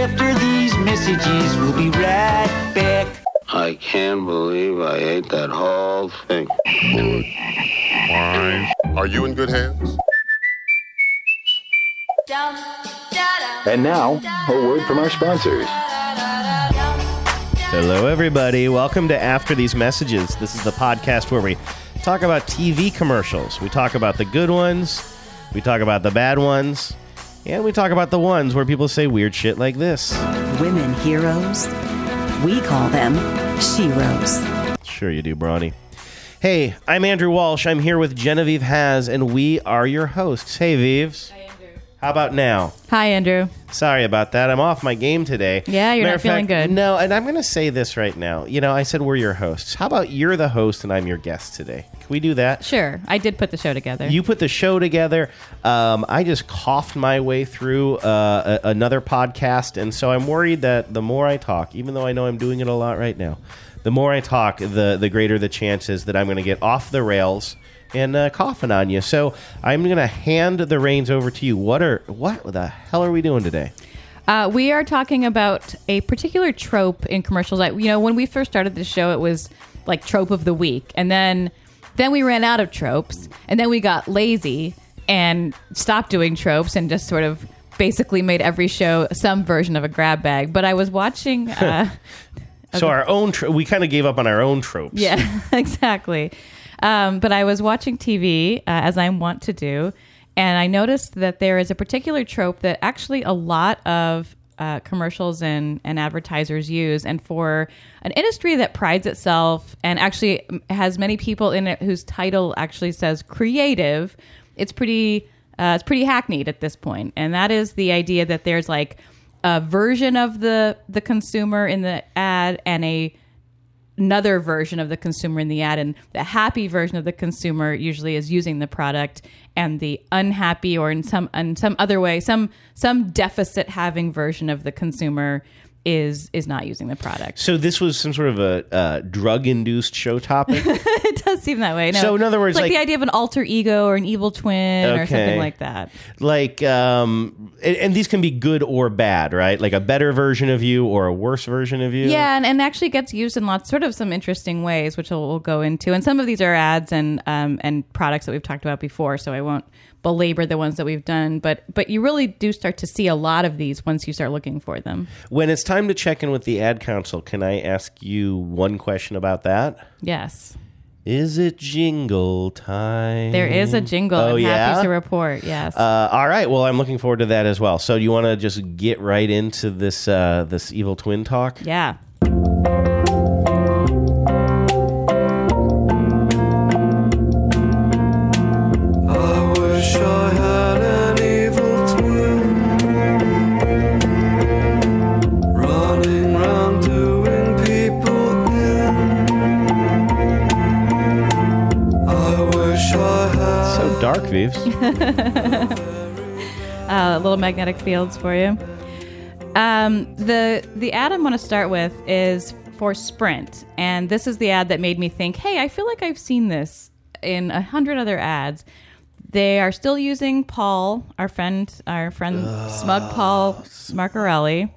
after these messages. We'll be right back. I can't believe I ate that whole thing. Are you in good hands? And now, a word from our sponsors. Hello, everybody. Welcome to After These Messages. This is the podcast where we talk about TV commercials. We talk about the good ones, we talk about the bad ones, and we talk about the ones where people say weird shit like this. Women heroes. We call them sheroes. Sure you do, Brawny. Hey, I'm Andrew Walsh. I'm here with Genevieve Haas, and we are your hosts. Hey, Vives. How about now? Hi, Andrew. Sorry about that. I'm off my game today. Yeah, you're not feeling good. No, and I'm going to say this right now. You know, I said we're your hosts. How about you're the host and I'm your guest today? Can we do that? Sure. I did put the show together. You put the show together. I just coughed my way through another podcast, and so I'm worried that the more I talk, even though I know I'm doing it a lot right now, the more I talk, the greater the chances that I'm going to get off the rails and coughing on you. So I'm going to hand the reins over to you. What the hell are we doing today? We are talking about a particular trope in commercials. Like, you know, when we first started this show, it was like trope of the week. And then we ran out of tropes. And then we got lazy and stopped doing tropes and just sort of basically made every show some version of a grab bag. But I was watching... so our own... we kind of gave up on our own tropes. Yeah, exactly. But I was watching TV, as I want to do, and I noticed that there is a particular trope that actually a lot of commercials and advertisers use. And for an industry that prides itself and actually has many people in it whose title actually says creative, it's pretty hackneyed at this point. And that is the idea that there's like a version of the consumer in the ad and another version of the consumer in the ad, and the happy version of the consumer usually is using the product, and the unhappy or in some other way, some deficit having version of the consumer is not using the product. So this was some sort of a drug-induced show topic? It does seem that way. No. So in other words, like the idea of an alter ego or an evil twin, okay, or something like that. Like, and these can be good or bad, right? Like a better version of you or a worse version of you. Yeah, and actually gets used in lots, sort of some interesting ways, which we'll go into. And some of these are ads and products that we've talked about before, so I won't belabor the ones that we've done. But you really do start to see a lot of these once you start looking for them. When it's time to check in with the ad council, can I ask you one question about that? Yes. Is it jingle time? There is a jingle. Oh, I'm happy to report, yes. All right. Well, I'm looking forward to that as well. So do you want to just get right into this this evil twin talk? Yeah. Little magnetic fields for you. The ad I'm going to start with is for Sprint, and this is the ad that made me think, hey, I feel like I've seen this in 100 other ads. They are still using Paul, our friend smug Paul Marcarelli,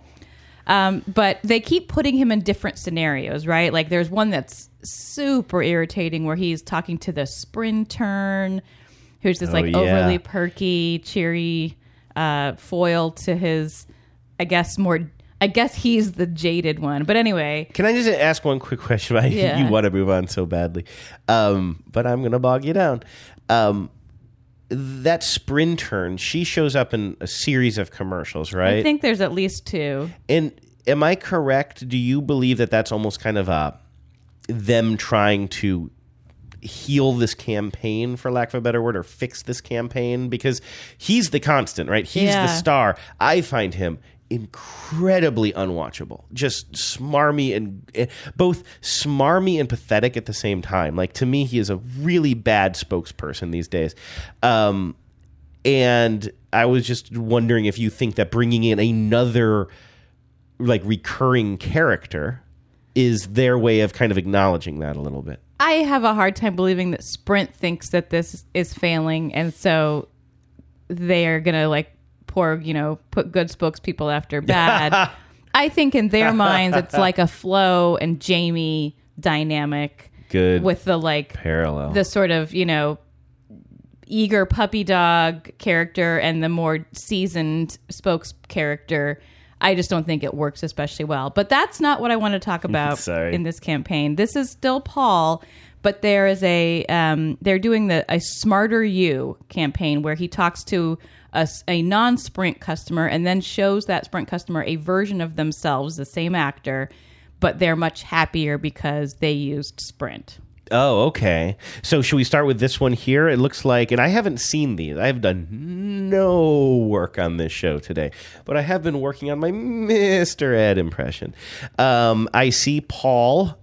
but they keep putting him in different scenarios, right? Like there's one that's super irritating where he's talking to the Sprintern, who's this overly perky, cheery foil to his, I guess he's the jaded one. But anyway. Can I just ask one quick question? You want to move on so badly. But I'm going to bog you down. That Sprintern, she shows up in a series of commercials, right? I think there's at least two. And am I correct? Do you believe that that's almost kind of them trying to heal this campaign, for lack of a better word, or fix this campaign? Because he's the constant, right? He's the star. I find him incredibly unwatchable, just smarmy and both smarmy and pathetic at the same time. Like, to me, he is a really bad spokesperson these days. And I was just wondering if you think that bringing in another like recurring character is their way of kind of acknowledging that a little bit. I have a hard time believing that Sprint thinks that this is failing, and so they are going to like poor, you know, put good spokespeople after bad. I think in their minds, it's like a Flo and Jamie dynamic. Good. With the like parallel, the sort of, you know, eager puppy dog character and the more seasoned spokes character. I just don't think it works especially well. But that's not what I want to talk about in this campaign. This is still Paul, but there is a they're doing a Smarter You campaign where he talks to a non-Sprint customer and then shows that Sprint customer a version of themselves, the same actor, but they're much happier because they used Sprint. Oh, okay. So should we start with this one here? It looks like, and I haven't seen these. I have done no work on this show today, but I have been working on my Mr. Ed impression. I see Paul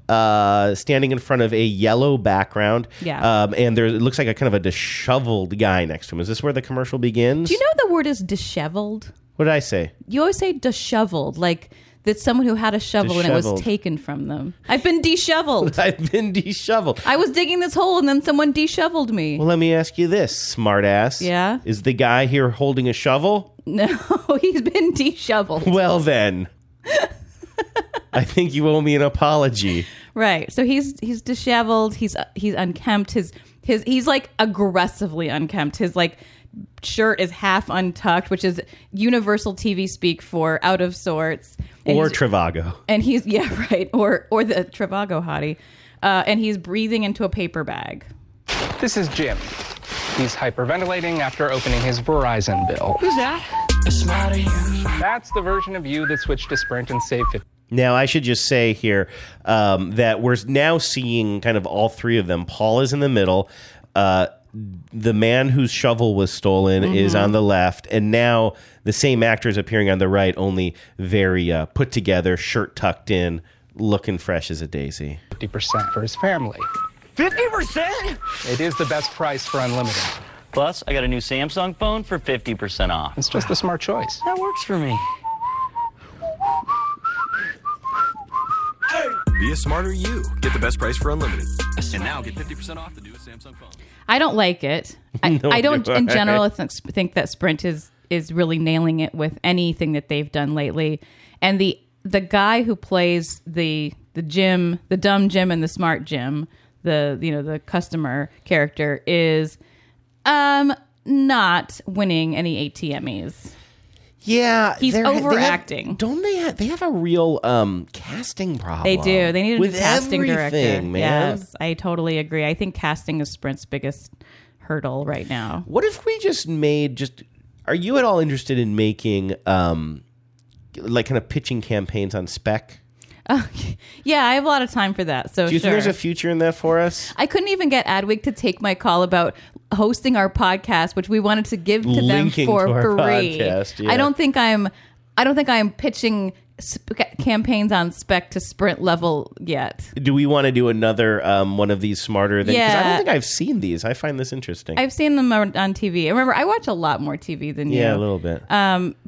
standing in front of a yellow background. Yeah. And there it looks like a kind of a disheveled guy next to him. Is this where the commercial begins? Do you know the word is disheveled? What did I say? You always say disheveled, like... That's someone who had a shovel and it was taken from them. I've been disheveled. I was digging this hole and then someone disheveled me. Well, let me ask you this, smartass. Yeah? Is the guy here holding a shovel? No, he's been disheveled. Well, then. I think you owe me an apology. Right. So he's disheveled. He's unkempt. He's like aggressively unkempt. His like... shirt is half untucked, which is universal TV speak for out of sorts. And or Trivago. And he's, yeah, right. Or the Trivago hottie. And he's breathing into a paper bag. This is Jim. He's hyperventilating after opening his Verizon bill. Who's that? That's the version of you that switched to Sprint and saved $50. Now, I should just say here that we're now seeing kind of all three of them. Paul is in the middle. The man whose shovel was stolen is on the left, and now the same actor is appearing on the right, only very put together, shirt tucked in, looking fresh as a daisy. 50% for his family. 50%? It is the best price for unlimited. Plus, I got a new Samsung phone for 50% off. It's just a smart choice. That works for me. Be a smarter you. Get the best price for unlimited. And now get 50% off the new Samsung phone. I don't like it. I don't in general think that Sprint is really nailing it with anything that they've done lately. And the guy who plays the Jim, the dumb Jim and the smart Jim, the customer character is not winning any ATMs. Yeah, he's overacting. They have a real casting problem. They do. They need a new casting director. Man. Yes, I totally agree. I think casting is Sprint's biggest hurdle right now. What if we just made are you at all interested in making like kind of pitching campaigns on spec? Yeah, I have a lot of time for that. So do you think there's a future in that for us? I couldn't even get Adweek to take my call about hosting our podcast, which we wanted to give to Linking them for to free. Podcast, yeah. I don't think I'm pitching campaigns on spec to Sprint level yet. Do we want to do another one of these smarter than? Yeah. Because I don't think I've seen these. I find this interesting. I've seen them on TV. Remember, I watch a lot more TV than you. Yeah, a little bit.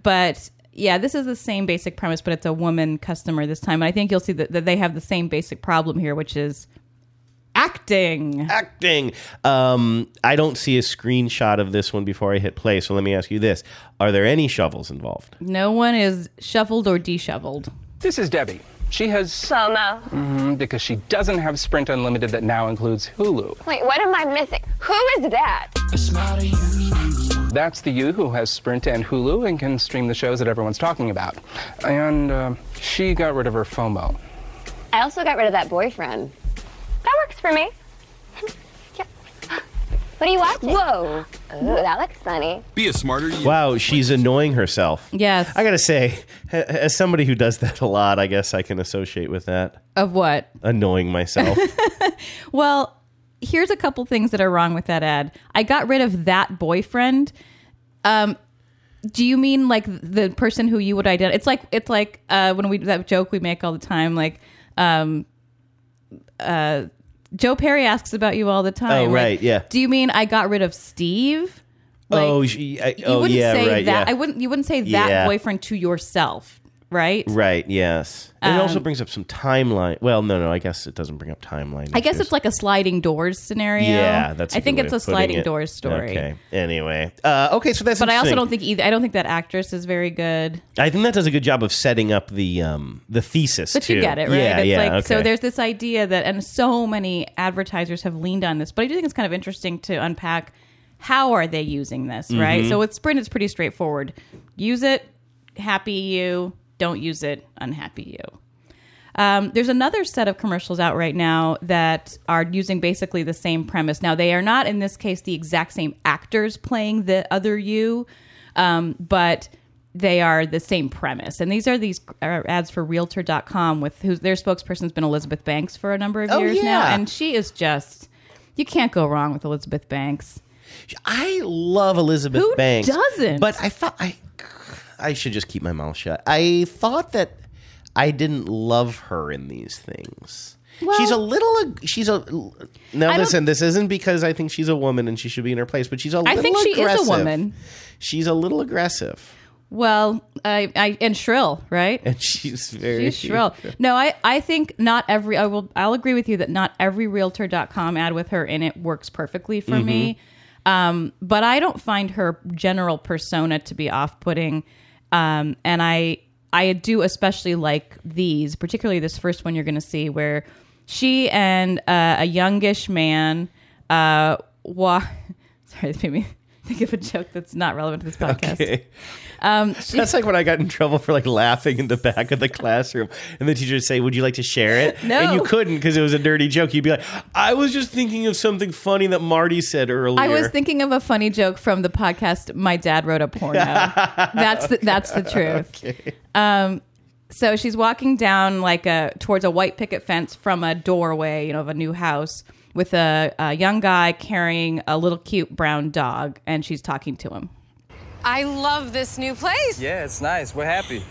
But. Yeah, this is the same basic premise, but it's a woman customer this time. And I think you'll see that they have the same basic problem here, which is acting. I don't see a screenshot of this one before I hit play, so let me ask you this. Are there any shovels involved? No one is shoveled or disheveled. This is Debbie. She has FOMO. Because she doesn't have Sprint Unlimited that now includes Hulu. Wait, what am I missing? Who is that? That's the you who has Sprint and Hulu and can stream the shows that everyone's talking about. And she got rid of her FOMO. I also got rid of that boyfriend. That works for me. Yeah. What are you watching? Whoa. Ooh, that looks funny. Be a smarter you. Wow, she's annoying herself. Yes. I gotta say, as somebody who does that a lot, I guess I can associate with that. Of what? Annoying myself. Well, here's a couple things that are wrong with that ad. I got rid of that boyfriend. Do you mean like the person who you would identify? It's like when we do that joke we make all the time, like Joe Perry asks about you all the time. Oh, right, like, yeah. Do you mean I got rid of Steve? Like, you wouldn't say that. Yeah. You wouldn't say that boyfriend to yourself. right? Right, yes. And it also brings up some timeline. Well, no, I guess it doesn't bring up timeline. I guess it's like a sliding doors scenario. Yeah, that's a good way of putting it. I think it's a sliding doors story. Okay, anyway. Okay, so that's interesting. But I also don't think either. I don't think that actress is very good. I think that does a good job of setting up the thesis, but too. But you get it, right? Yeah, it's like, okay. So there's this idea that, and so many advertisers have leaned on this, but I do think it's kind of interesting to unpack how are they using this, right? Mm-hmm. So with Sprint, it's pretty straightforward. Use it, happy you. Don't use it, unhappy you. There's another set of commercials out right now that are using basically the same premise. Now, they are not, in this case, the exact same actors playing the other you, but they are the same premise. And these are ads for Realtor.com, with their spokesperson's been Elizabeth Banks for a number of years now. And she is just, you can't go wrong with Elizabeth Banks. I love Elizabeth Banks. Who doesn't? But I thought... I should just keep my mouth shut. I thought that I didn't love her in these things. Well, now listen, this isn't because I think she's a woman and she should be in her place, but she's a little aggressive. I think she is a woman. She's a little aggressive. Well, and shrill, right? And she's shrill. No, I think not every... I'll agree with you that not every Realtor.com ad with her in it works perfectly for mm-hmm. me. But I don't find her general persona to be off-putting. And I do especially like these, particularly this first one you're going to see, where she and a youngish man Sorry, this made me think of a joke that's not relevant to this podcast. Okay. That's like when I got in trouble for like laughing in the back of the classroom, and the teacher would say, "Would you like to share it?" No. And you couldn't because it was a dirty joke. You'd be like, "I was just thinking of something funny that Marty said earlier. I was thinking of a funny joke from the podcast My Dad Wrote a Porno." That's the truth. Okay. So she's walking down like towards a white picket fence from a doorway, of a new house, with a young guy carrying a little cute brown dog, and she's talking to him. I love this new place. Yeah, it's nice. We're happy.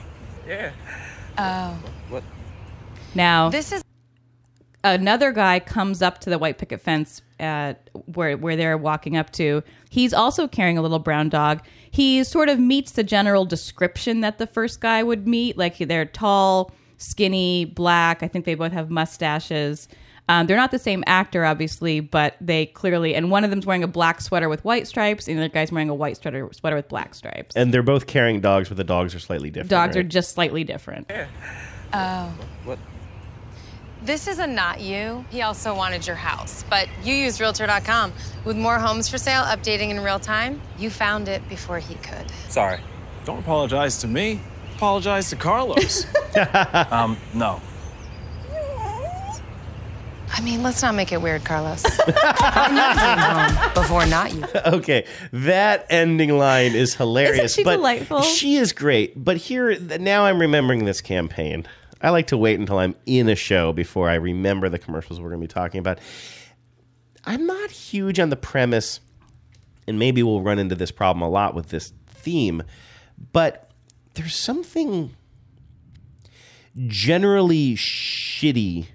Yeah. Oh. What? Now, this is another guy comes up to the white picket fence where they're walking up to. He's also carrying a little brown dog. He sort of meets the general description that the first guy would meet. Like, they're tall, skinny, black. I think they both have mustaches. They're not the same actor, obviously, but they clearly... And one of them's wearing a black sweater with white stripes, and the other guy's wearing a white sweater with black stripes. And they're both carrying dogs, but the dogs are slightly different. Dogs are just slightly different. Yeah. Oh. What? This is a not you. He also wanted your house, but you used Realtor.com. With more homes for sale, updating in real time, you found it before he could. Sorry. Don't apologize to me. Apologize to Carlos. No. I mean, let's not make it weird, Carlos. Find your dream home before not you. Okay, that ending line is hilarious. Isn't she delightful? She is great. But here, now I'm remembering this campaign. I like to wait until I'm in a show before I remember the commercials we're going to be talking about. I'm not huge on the premise, and maybe we'll run into this problem a lot with this theme, but there's something generally shitty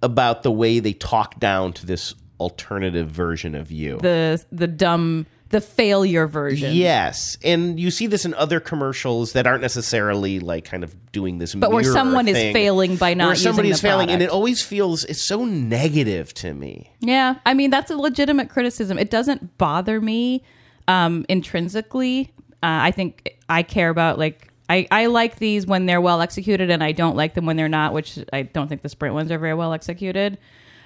about the way they talk down to this alternative version of you. The dumb, the failure version. Yes. And you see this in other commercials that aren't necessarily like kind of doing this mirror thing. But where someone is failing by not using the product. Where somebody is failing, and it always feels, it's so negative to me. Yeah. I mean, that's a legitimate criticism. It doesn't bother me intrinsically. I think I care about like, I like these when they're well executed, and I don't like them when they're not, which I don't think the Sprint ones are very well executed.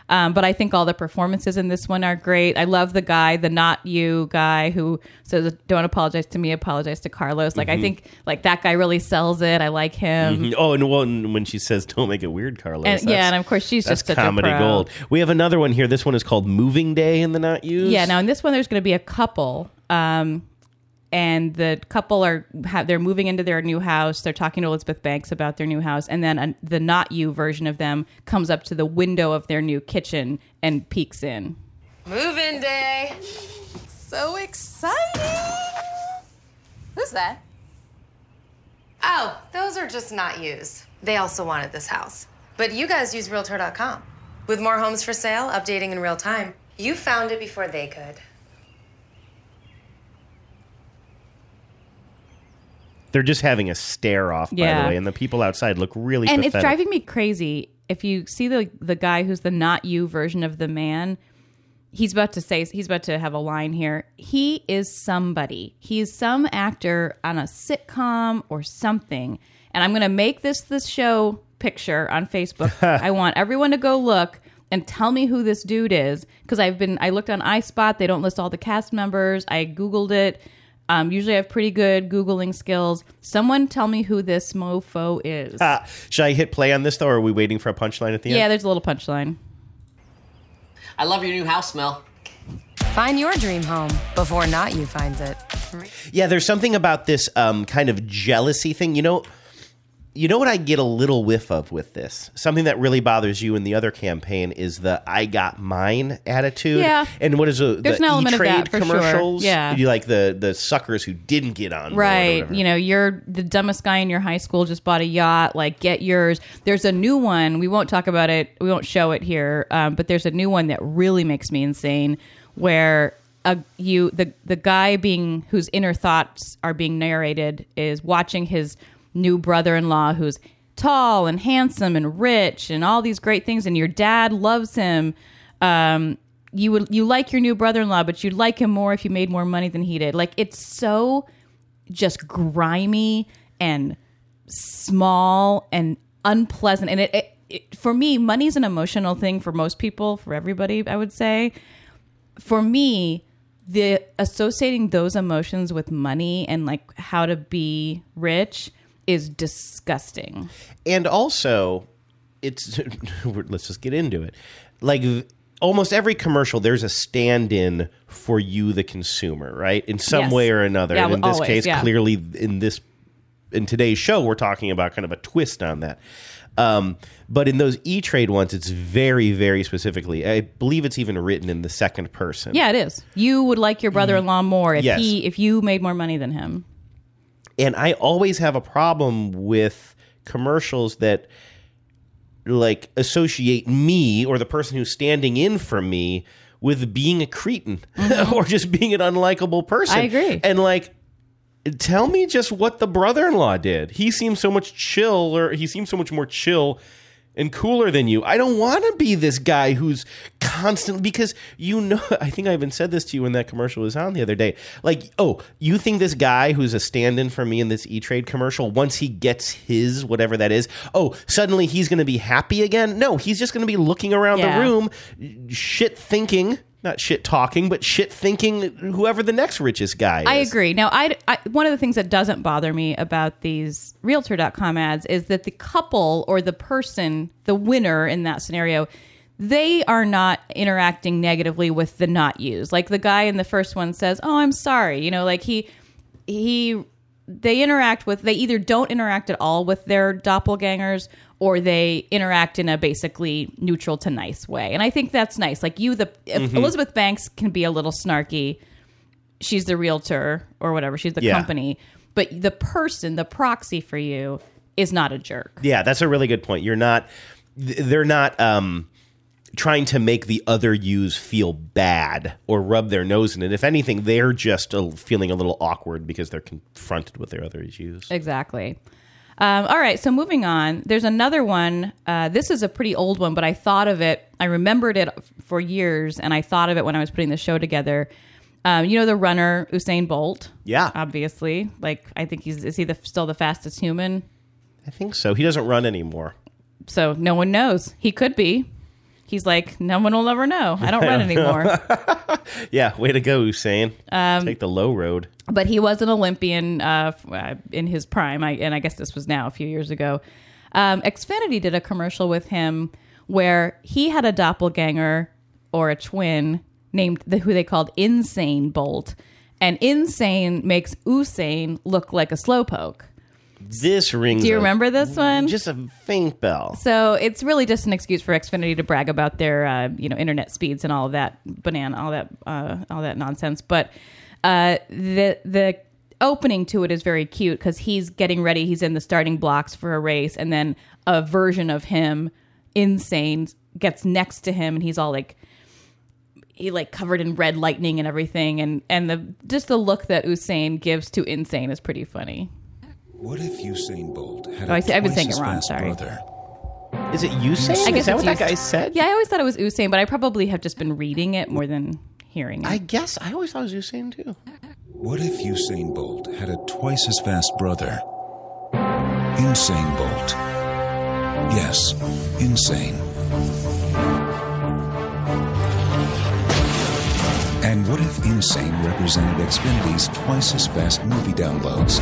But I think all the performances in this one are great. I love the guy, the not you guy, who says, "Don't apologize to me, apologize to Carlos." Like, mm-hmm. I think like that guy really sells it. I like him. Mm-hmm. Oh, and when she says, "Don't make it weird, Carlos." And of course, she's just such comedy a pro. Gold. We have another one here. This one is called Moving Day in the Not Yous. Yeah, now in this one, there's going to be a couple. And the couple they're moving into their new house. They're talking to Elizabeth Banks about their new house. And then the not you version of them comes up to the window of their new kitchen and peeks in. Move-in day. So exciting. Who's that? Oh, those are just not yous. They also wanted this house. But you guys use Realtor.com. With more homes for sale, updating in real time, you found it before they could. They're just having a stare off, by the way, and the people outside look really pathetic. And it's driving me crazy. If you see the guy who's the not you version of the man, he's about to have a line here. He is somebody. He's some actor on a sitcom or something. And I'm going to make this show picture on Facebook. I want everyone to go look and tell me who this dude is, because I looked on iSpot. They don't list all the cast members. I Googled it. Usually I have pretty good Googling skills. Someone tell me who this mofo is. Should I hit play on this, though, or are we waiting for a punchline at the end? Yeah, there's a little punchline. I love your new house, Mel. Find your dream home before Not You finds it. Yeah, there's something about this kind of jealousy thing. You know what I get a little whiff of with this? Something that really bothers you in the other campaign is the I got mine attitude. Yeah. And what is there's an element E-Trade of that for commercials? Sure. Yeah. You like the suckers who didn't get on. Right. You know, you're the dumbest guy in your high school, just bought a yacht. Like, get yours. There's a new one. We won't talk about it. We won't show it here. But there's a new one that really makes me insane where the guy being whose inner thoughts are being narrated is watching his new brother-in-law who's tall and handsome and rich and all these great things, and your dad loves him. You like your new brother-in-law, but you'd like him more if you made more money than he did. Like, it's so just grimy and small and unpleasant. And it for me, money's an emotional thing for most people, for everybody, I would say. For me, the associating those emotions with money and like how to be rich is disgusting. And also, let's just get into it. Like, almost every commercial, there's a stand-in for you, the consumer, right? In some way or another. Yeah, and in this case, clearly in today's show, we're talking about kind of a twist on that. But in those E-Trade ones, it's very, very specifically. I believe it's even written in the second person. Yeah, it is. You would like your brother-in-law more if you made more money than him. And I always have a problem with commercials that, like, associate me or the person who's standing in for me with being a cretin or just being an unlikable person. I agree. And, like, tell me just what the brother-in-law did. He seems so much chill, or he seems so much more chill and cooler than you. I don't want to be this guy who's constantly, because, you know, I think I even said this to you when that commercial was on the other day. Like, oh, you think this guy who's a stand-in for me in this E-Trade commercial, once he gets his, whatever that is, oh, suddenly he's going to be happy again? No, he's just going to be looking around the room, shit thinking, not shit talking, but shit thinking whoever the next richest guy is. I agree. Now, I one of the things that doesn't bother me about these Realtor.com ads is that the couple or the person, the winner in that scenario, they are not interacting negatively with the not yous. Like, the guy in the first one says, oh, I'm sorry. You know, like they either don't interact at all with their doppelgangers, or they interact in a basically neutral to nice way. And I think that's nice. Like, Elizabeth Banks can be a little snarky. She's the realtor or whatever. She's the company. But the person, the proxy for you, is not a jerk. Yeah, that's a really good point. You're not... They're not trying to make the other yous feel bad or rub their nose in it. If anything, they're just feeling a little awkward because they're confronted with their other yous. Exactly. All right, so moving on, there's another one. This is a pretty old one, but I thought of it. I remembered it for years, and I thought of it when I was putting the show together. You know the runner, Usain Bolt? Yeah. Obviously. Like, I think is he still the fastest human? I think so. He doesn't run anymore. So no one knows. He could be. He's like, no one will ever know. I don't run anymore. Yeah, way to go, Usain. Take the low road. But he was an Olympian in his prime, and I guess this was now a few years ago. Xfinity did a commercial with him where he had a doppelganger or a twin named who they called Insane Bolt, and Insane makes Usain look like a slowpoke. This rings. Do you remember this one? Just a faint bell. So it's really just an excuse for Xfinity to brag about their, internet speeds and all of that banana, all that nonsense. But the opening to it is very cute because he's getting ready. He's in the starting blocks for a race, and then a version of him, Insane, gets next to him, and he's all like, he like covered in red lightning and everything, and the look that Usain gives to Insane is pretty funny. What if Usain Bolt had a twice-as-fast brother? Is it Usain? I guess is that what that guy said? Yeah, I always thought it was Usain, but I probably have just been reading it more than hearing it. I guess I always thought it was Usain, too. What if Usain Bolt had a twice-as-fast brother? Insane Bolt. Yes, insane. And what if Insane represented Xfinity's twice-as-fast movie downloads,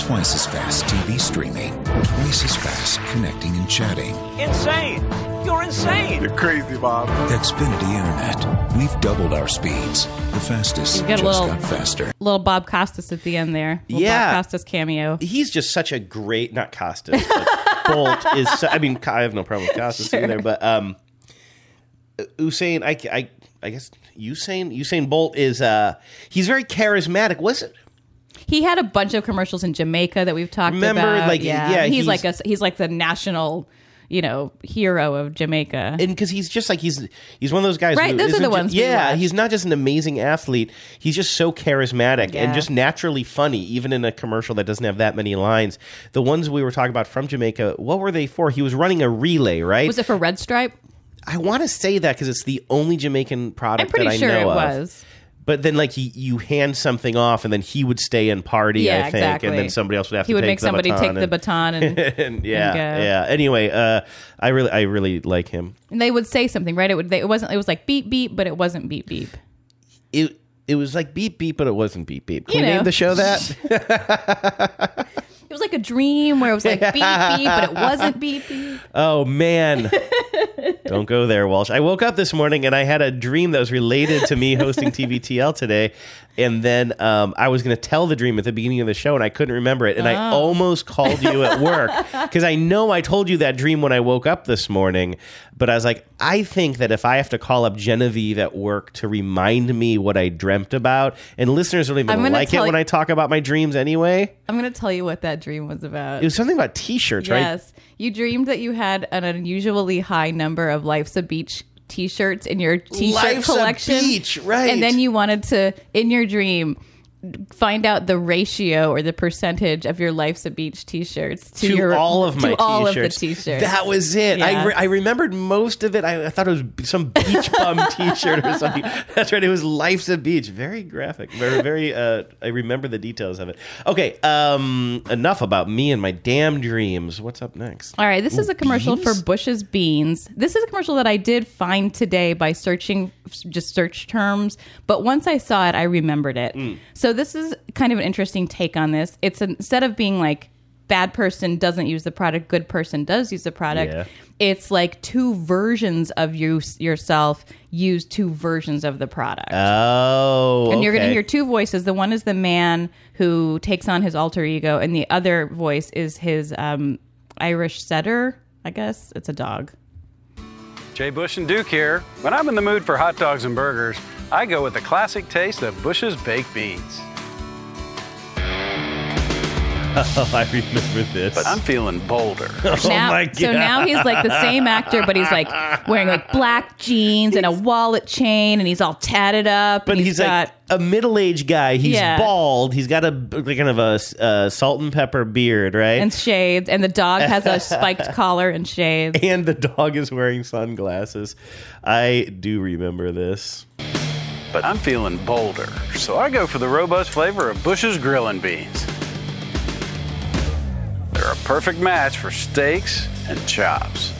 twice-as-fast TV streaming, twice-as-fast connecting and chatting? Insane! You're insane! You're crazy, Bob. Xfinity Internet. We've doubled our speeds. The fastest got faster. Little Bob Costas at the end there. Yeah. Bob Costas cameo. He's just such a great... Not Costas, but Bolt is... I mean, I have no problem with Costas either, but Usain... I guess Usain Bolt is he's very charismatic, wasn't he? Had a bunch of commercials in Jamaica that we've talked about. Like, yeah, he's like the national, you know, hero of Jamaica. And because he's just like he's one of those guys. Right, who those are the ones. Yeah, he's not just an amazing athlete. He's just so charismatic and just naturally funny, even in a commercial that doesn't have that many lines. The ones we were talking about from Jamaica, what were they for? He was running a relay, right? Was it for Red Stripe? I want to say that because it's the only Jamaican product that I know of. I'm pretty sure it was. But then, like, you hand something off, and then he would stay and party, I think. Exactly. And then somebody else would have to take the baton. He would make somebody take the baton and yeah. Anyway, I really like him. And they would say something, right? It was like beep, beep, but it wasn't beep, beep. It was like beep, beep, but it wasn't beep, beep. Can you name the show that? It was like a dream where it was like beep, beep, but it wasn't beep, beep. Oh, man. Don't go there, Walsh. I woke up this morning and I had a dream that was related to me hosting TVTL today. And then I was going to tell the dream at the beginning of the show and I couldn't remember it. And I almost called you at work because I know I told you that dream when I woke up this morning. But I was like, I think that if I have to call up Genevieve at work to remind me what I dreamt about, and listeners don't even like it when I talk about my dreams anyway. I'm going to tell you what that dream was about. It was something about t-shirts, right? Yes. You dreamed that you had an unusually high number of Life's a Beach t-shirts in your t-shirt collection. Life's a Beach, right. And then you wanted to, in your dream, find out the ratio or the percentage of your Life's a Beach t-shirts to all of the t-shirts. That was it. Yeah. I remembered most of it. I thought it was some beach bum t-shirt or something. That's right. It was Life's a Beach. Very graphic. Very, very, I remember the details of it. Okay. Enough about me and my damn dreams. What's up next? All right. This is a commercial for Bush's Beans. This is a commercial that I did find today by searching just search terms. But once I saw it, I remembered it. Mm. So this is kind of an interesting take on this. It's instead of being like bad person doesn't use the product, good person does use the product. Yeah. It's like two versions of you yourself use two versions of the product. Oh, and you're going to hear two voices. The one is the man who takes on his alter ego, and the other voice is his Irish setter. I guess it's a dog. Jay Bush and Duke here. When I'm in the mood for hot dogs and burgers, I go with the classic taste of Bush's baked beans. Oh, I remember this. But I'm feeling bolder. My God. So now he's like the same actor, but he's like wearing like black jeans and a wallet chain, and he's all tatted up. But he's got like a middle-aged guy. He's bald. He's got a kind of a salt and pepper beard, right? And shades. And the dog has a spiked collar and shades. And the dog is wearing sunglasses. I do remember this. But I'm feeling bolder, so I go for the robust flavor of Bush's grillin' beans. They're a perfect match for steaks and chops.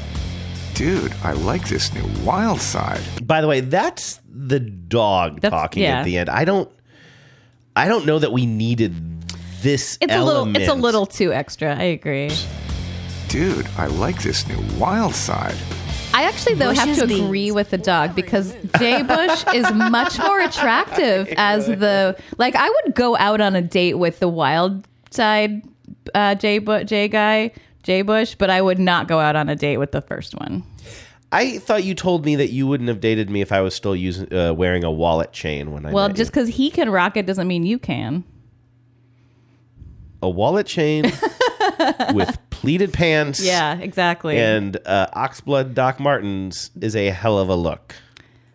Dude, I like this new wild side. By the way, that's the dog talking at the end. I don't know that we needed this element. It's a little too extra. I agree. Dude, I like this new wild side. I actually, though, have to agree with the dog because Jay Bush is much more attractive as the... Like, I would go out on a date with the wild side Jay Bush, but I would not go out on a date with the first one. I thought you told me that you wouldn't have dated me if I was still wearing a wallet chain when I met you. Just because he can rock it doesn't mean you can. A wallet chain with pleated pants. Yeah, exactly. And oxblood Doc Martens is a hell of a look.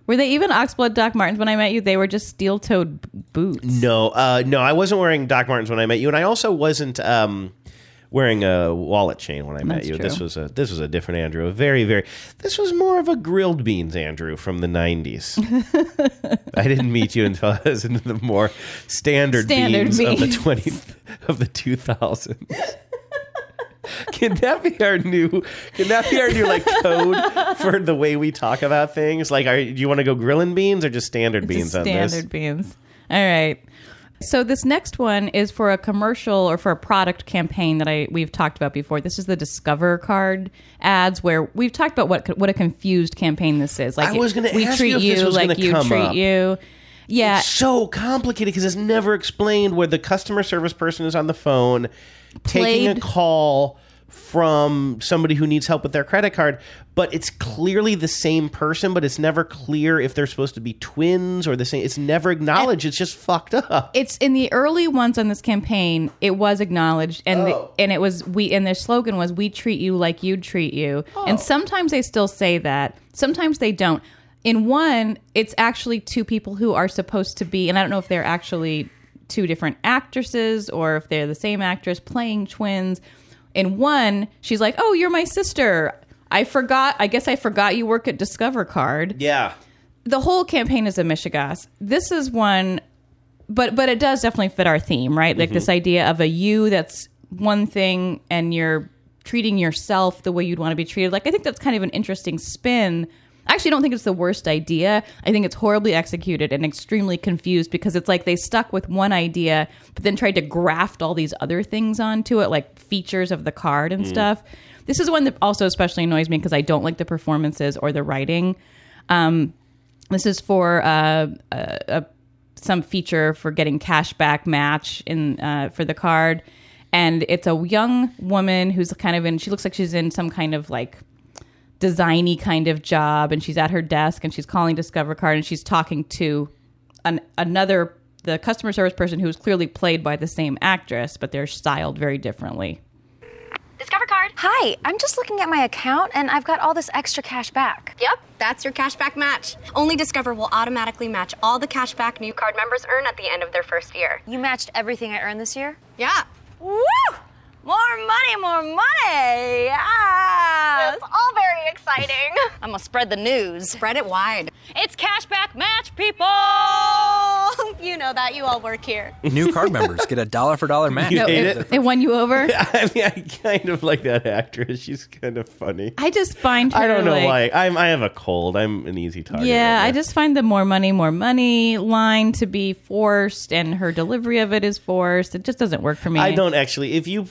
Were they even oxblood Doc Martens when I met you? They were just steel-toed boots. No, I wasn't wearing Doc Martens when I met you. And I also wasn't wearing a wallet chain when I met you. True. This was a different Andrew. This was more of a grilled beans Andrew from the 90s. I didn't meet you until I was into the more standard beans. of the 2000s. Can that be our new like code for the way we talk about things? Like, do you want to go grilling beans or just standard beans just on this? Standard beans. All right. So this next one is for a commercial or for a product campaign that we've talked about before. This is the Discover Card ads, where we've talked about what a confused campaign this is. Like, I was going to ask you if this was going to come up. We treat you like you treat you. Yeah. It's so complicated because it's never explained, where the customer service person is on the phone taking a call from somebody who needs help with their credit card, but it's clearly the same person, but it's never clear if they're supposed to be twins or the same. It's never acknowledged. It's just fucked up. It's in the early ones on this campaign, it was acknowledged, and and their slogan was, "We treat you like you'd treat you." Oh. And sometimes they still say that. Sometimes they don't. In one, it's actually two people who are supposed to be, and I don't know if they're actually two different actresses or if they're the same actress playing twins. In one, she's like, "Oh, you're my sister. I guess I forgot you work at Discover Card." Yeah. The whole campaign is a mishigas. This is one, but it does definitely fit our theme, right? Like, this idea of a you that's one thing and you're treating yourself the way you'd want to be treated. Like, I think that's kind of an interesting spin. I actually don't think it's the worst idea. I think it's horribly executed and extremely confused, because it's like they stuck with one idea, but then tried to graft all these other things onto it, like features of the card and stuff. This is one that also especially annoys me because I don't like the performances or the writing. This is for some feature for getting cash back match for the card. And it's a young woman who's kind of she looks like she's in some kind of like designy kind of job, and she's at her desk and she's calling Discover Card, and she's talking to the customer service person who's clearly played by the same actress, but they're styled very differently. Discover Card. Hi, I'm just looking at my account and I've got all this extra cash back. Yep, that's your cash back match. Only Discover will automatically match all the cash back new card members earn at the end of their first year. You matched everything I earned this year? Yeah. Woo! More money! Yeah! It's all very exciting. I'm gonna spread the news. Spread it wide. It's cashback match, people! You know that. You all work here. New card members get a dollar-for-dollar match. You hate it? It won you over? I mean, I kind of like that actress. She's kind of funny. I just find her, I don't know why. I have a cold. I'm an easy target. Yeah, I just find the more money line to be forced, and her delivery of it is forced. It just doesn't work for me. I don't actually. If you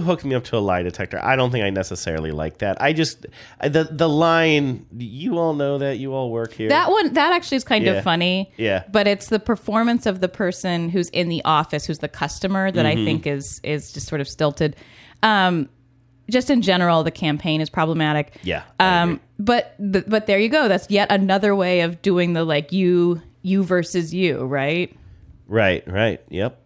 hooked me up to a lie detector, I don't think I necessarily like that. I just, the line, "You all know that, you all work here." That one, that actually is kind of funny. Yeah. But it's the performance of the person who's in the office, who's the customer, that I think is just sort of stilted. Just in general, the campaign is problematic. Yeah. But there you go. That's yet another way of doing the, like, you versus you, right? Right. Yep.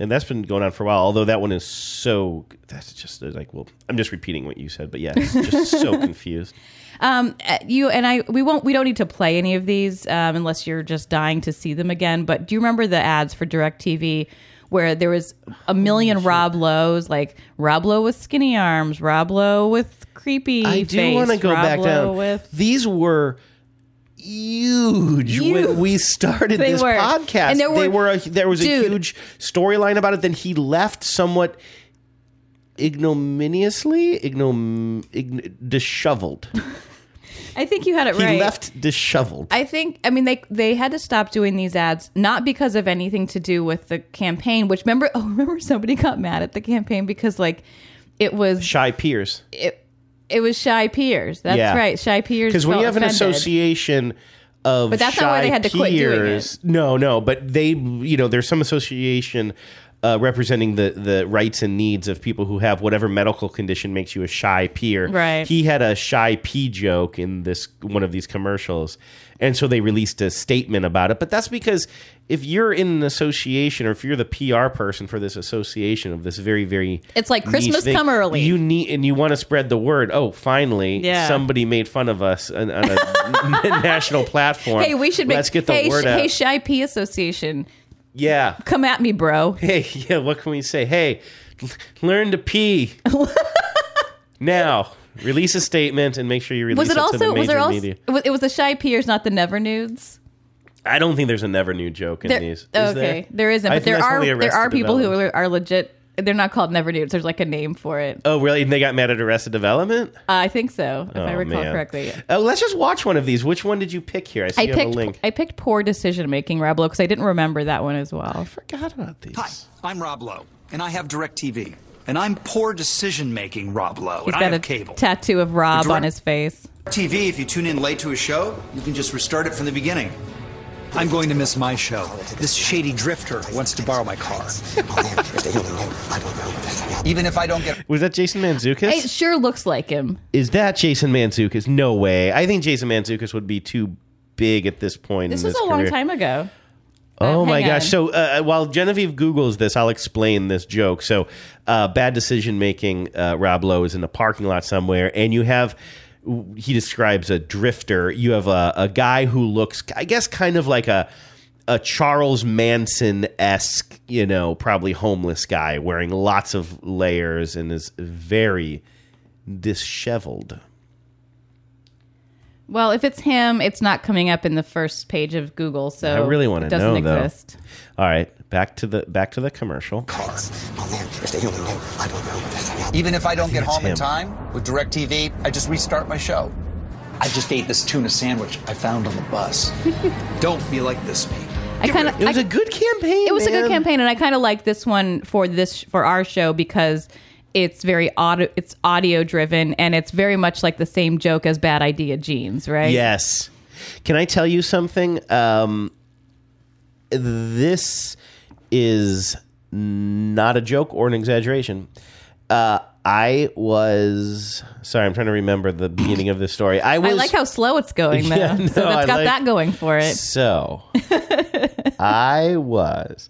And that's been going on for a while, although that one is so... That's just like, well, I'm just repeating what you said, but yeah, it's just so confused. We don't need to play any of these unless you're just dying to see them again. But do you remember the ads for DirecTV where there was a million Rob Lowes, like Rob Lowe with skinny arms, Rob Lowe with creepy face. I do want to go back down. These were... huge when we started this podcast, and there was a huge storyline about it. Then he left somewhat ignominiously, disheveled. I think you had it right. He left disheveled. They had to stop doing these ads, not because of anything to do with the campaign. Which remember somebody got mad at the campaign because it was Shy Piers. It was Shy Piers. That's right. Shy Piers. Because when you have an association of Shy Piers. But that's not why they had to quit doing it. No. But they, there's some association representing the rights and needs of people who have whatever medical condition makes you a shy peer. Right. He had a shy pea joke in one of these commercials. And so they released a statement about it. But that's because if you're in an association, or if you're the PR person for this association of this very, very... It's like Christmas thing, come early. You need, and you want to spread the word. Oh, finally, somebody made fun of us on a national platform. Hey, we should Let's get the word out. Hey, Shy Pea Association. Yeah. Come at me, bro. Hey, yeah, what can we say? Hey, Learn to pee. Now, release a statement and make sure you release it to the major media. It was the shy peers, not the never nudes. I don't think there's a never nude joke in these. Okay, there isn't. But there are people who are legit. They're not called never nudes. There's like a name for it. Oh, really? And they got mad at Arrested Development? I think so, if I recall correctly. Oh, let's just watch one of these. Which one did you pick here? I see you have a link. I picked Poor Decision Making, Rob Lowe, because I didn't remember that one as well. I forgot about these. Hi, I'm Rob Lowe, and I have DirecTV. And I'm Poor Decision Making, Rob Lowe, and I have cable. He's got a tattoo of Rob on his face. TV, if you tune in late to a show, you can just restart it from the beginning. I'm going to miss my show. This shady drifter wants to borrow my car. Even if I don't get... Was that Jason Mantzoukas? It sure looks like him. Is that Jason Mantzoukas? No way. I think Jason Mantzoukas would be too big at this point in his career. This was a long time ago. Oh, my gosh. So while Genevieve Googles this, I'll explain this joke. So bad decision making, Rob Lowe is in a parking lot somewhere, and you have... He describes a drifter. You have a guy who looks, I guess, kind of like a Charles Manson-esque, you know, probably homeless guy wearing lots of layers and is very disheveled. Well, if it's him, it's not coming up in the first page of Google, so I really want to know, though. It doesn't exist. All right. Back to the commercial. Cars. Even if I don't get home in time with DirecTV, I just restart my show. I just ate this tuna sandwich I found on the bus. Don't be like this, mate. It was a good campaign. It was a good campaign, and I kind of like this one for our show because it's very it's audio driven, and it's very much like the same joke as Bad Idea Jeans, right? Yes. Can I tell you something? This is not a joke or an exaggeration. Sorry, I'm trying to remember the beginning of this story. I like how slow it's going, though. Yeah, no, so that's got that going for it. So I was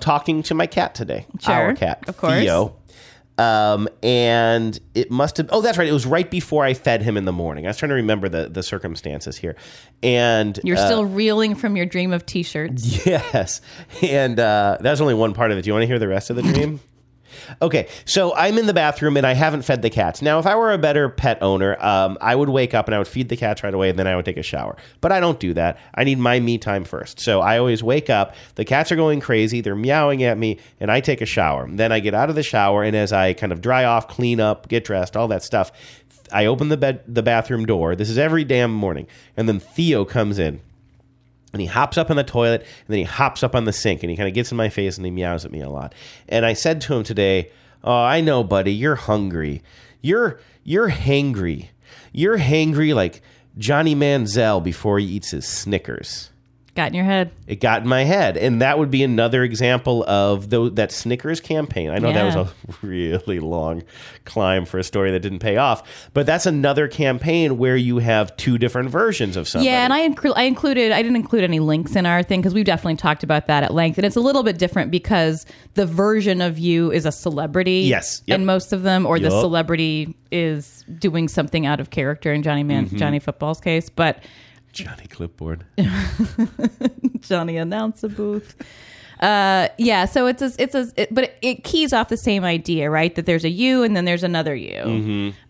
talking to my cat today. Sure, our cat, of course. Theo. And it must have... Oh, that's right. It was right before I fed him in the morning. I was trying to remember the circumstances here. And you're still reeling from your dream of T-shirts. Yes. And that's only one part of it. Do you want to hear the rest of the dream? Okay. So I'm in the bathroom and I haven't fed the cats. Now, if I were a better pet owner, I would wake up and I would feed the cats right away and then I would take a shower. But I don't do that. I need my me time first. So I always wake up. The cats are going crazy. They're meowing at me and I take a shower. Then I get out of the shower, and as I kind of dry off, clean up, get dressed, all that stuff, I open the bathroom door. This is every damn morning. And then Theo comes in. And he hops up on the toilet, and then he hops up on the sink, and he kind of gets in my face, and he meows at me a lot. And I said to him today, "Oh, I know, buddy, you're hungry. You're hangry. You're hangry like Johnny Manziel before he eats his Snickers." Got in your head. It got in my head. And that would be another example of that Snickers campaign. I know that was a really long climb for a story that didn't pay off. But that's another campaign where you have two different versions of something. Yeah, and I didn't include any links in our thing because we've definitely talked about that at length. And it's a little bit different because the version of you is a celebrity. Yes. Yep. And most of them, or the celebrity is doing something out of character in Johnny Football's case. But... Johnny Clipboard. Johnny Announcer Booth. So but it keys off the same idea, right? That there's a you and then there's another you.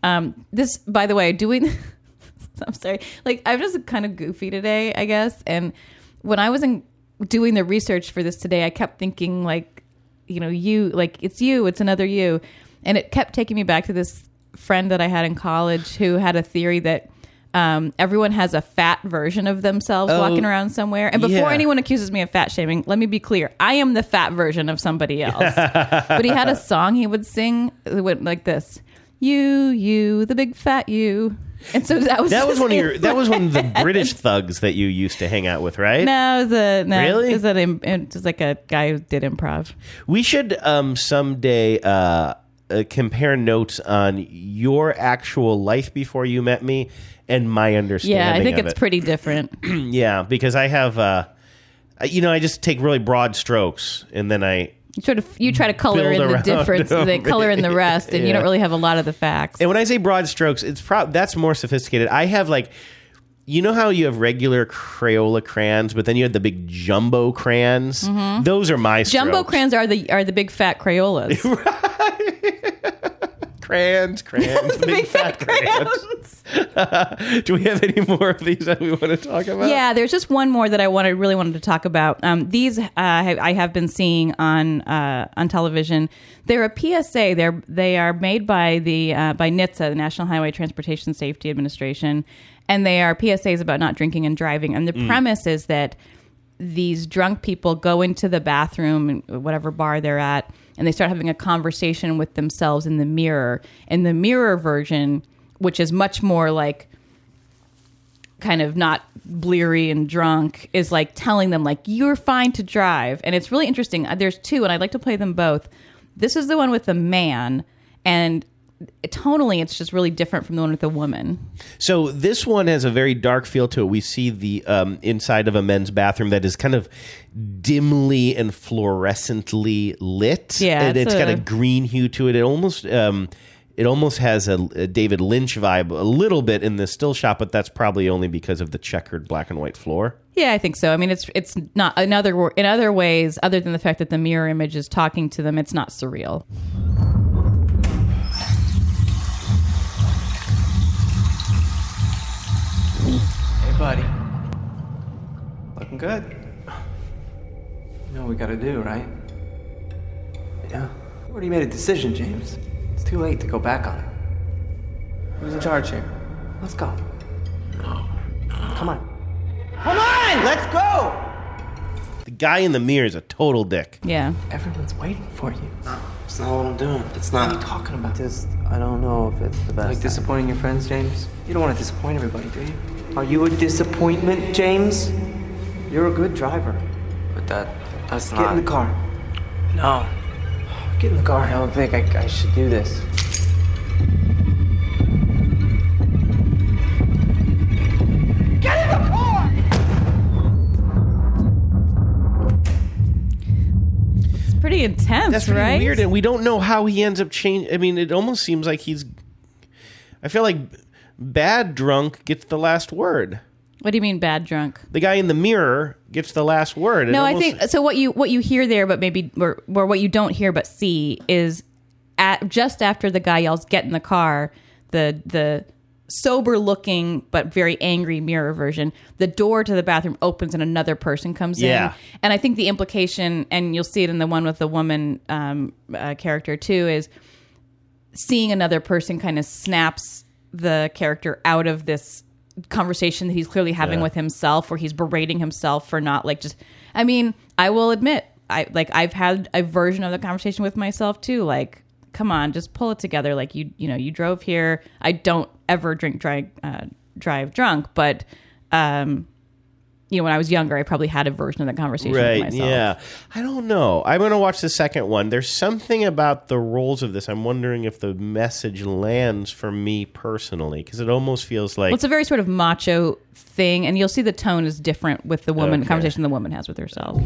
Mm-hmm. This, by the way, I'm sorry. Like, I'm just kind of goofy today, I guess. And when I was doing the research for this today, I kept thinking, like, you know, you, like, it's you, it's another you. And it kept taking me back to this friend that I had in college who had a theory that everyone has a fat version of themselves walking around somewhere. And before anyone accuses me of fat shaming, let me be clear. I am the fat version of somebody else. But he had a song he would sing. It went like this. You, the big fat you. And so that was one of the British thugs that you used to hang out with, right? No, it was really? It was like a guy who did improv. We should someday... compare notes on your actual life before you met me and my understanding of it. Yeah, I think it's pretty different. Yeah, because I have, I just take really broad strokes and then I... You try to color in the difference, they color in the rest, and you don't really have a lot of the facts. And when I say broad strokes, that's more sophisticated. I have like... You know how you have regular Crayola crayons, but then you had the big jumbo crayons? Mm-hmm. Those are my strokes. Jumbo crayons are the big fat Crayolas. Right. Crayons. Big fat crayons. Do we have any more of these that we want to talk about? Yeah, there's just one more that I really wanted to talk about. These I have been seeing on television. They're a PSA. They are made by the by NHTSA, the National Highway Transportation Safety Administration, and they are PSAs about not drinking and driving. And the premise is that these drunk people go into the bathroom, whatever bar they're at, and they start having a conversation with themselves in the mirror. And the mirror version, which is much more like kind of not bleary and drunk, is like telling them like, you're fine to drive. And it's really interesting. There's two, and I'd like to play them both. This is the one with the man, and tonally it's just really different from the one with the woman. So this one has a very dark feel to it. We see the inside of a men's bathroom that is kind of dimly and fluorescently lit. Yeah, and it's got a green hue to it. It almost has a David Lynch vibe a little bit in the still shot, but that's probably only because of the checkered black and white floor. Yeah, I think so. I mean, it's not in other ways, other than the fact that the mirror image is talking to them, it's not surreal. Buddy. Looking good. You know what we gotta do, right? Yeah. We already made a decision, James. It's too late to go back on it. Who's in charge here? Let's go. No. Come on. Come on! Let's go! The guy in the mirror is a total dick. Yeah. Everyone's waiting for you. No, it's not what I'm doing. It's not. What are you talking about? Just, I don't know if it's the best. Like disappointing your friends, James? You don't want to disappoint everybody, do you? Are you a disappointment, James? You're a good driver. But that's not... Get in the car. No. Get in the car. I don't think I should do this. Get in the car! It's pretty intense, that's right? That's weird, and we don't know how he ends up changing. I mean, it almost seems like he's... I feel like... Bad drunk gets the last word. What do you mean bad drunk? The guy in the mirror gets the last word. No, I think so. What you hear there, but maybe or what you don't hear but see is just after the guy yells, "Get in the car," the sober looking but very angry mirror version, the door to the bathroom opens and another person comes in. And I think the implication, and you'll see it in the one with the woman character too, is seeing another person kind of snaps the character out of this conversation that he's clearly having with himself, where he's berating himself for not like just. I mean, I will admit, I've had a version of the conversation with myself too. Like, come on, just pull it together. Like you drove here. I don't ever drive drunk, but when I was younger, I probably had a version of that conversation with myself. Yeah, I don't know. I'm going to watch the second one. There's something about the roles of this. I'm wondering if the message lands for me personally, because it almost feels like... Well, it's a very sort of macho thing, and you'll see the tone is different with the woman, conversation the woman has with herself.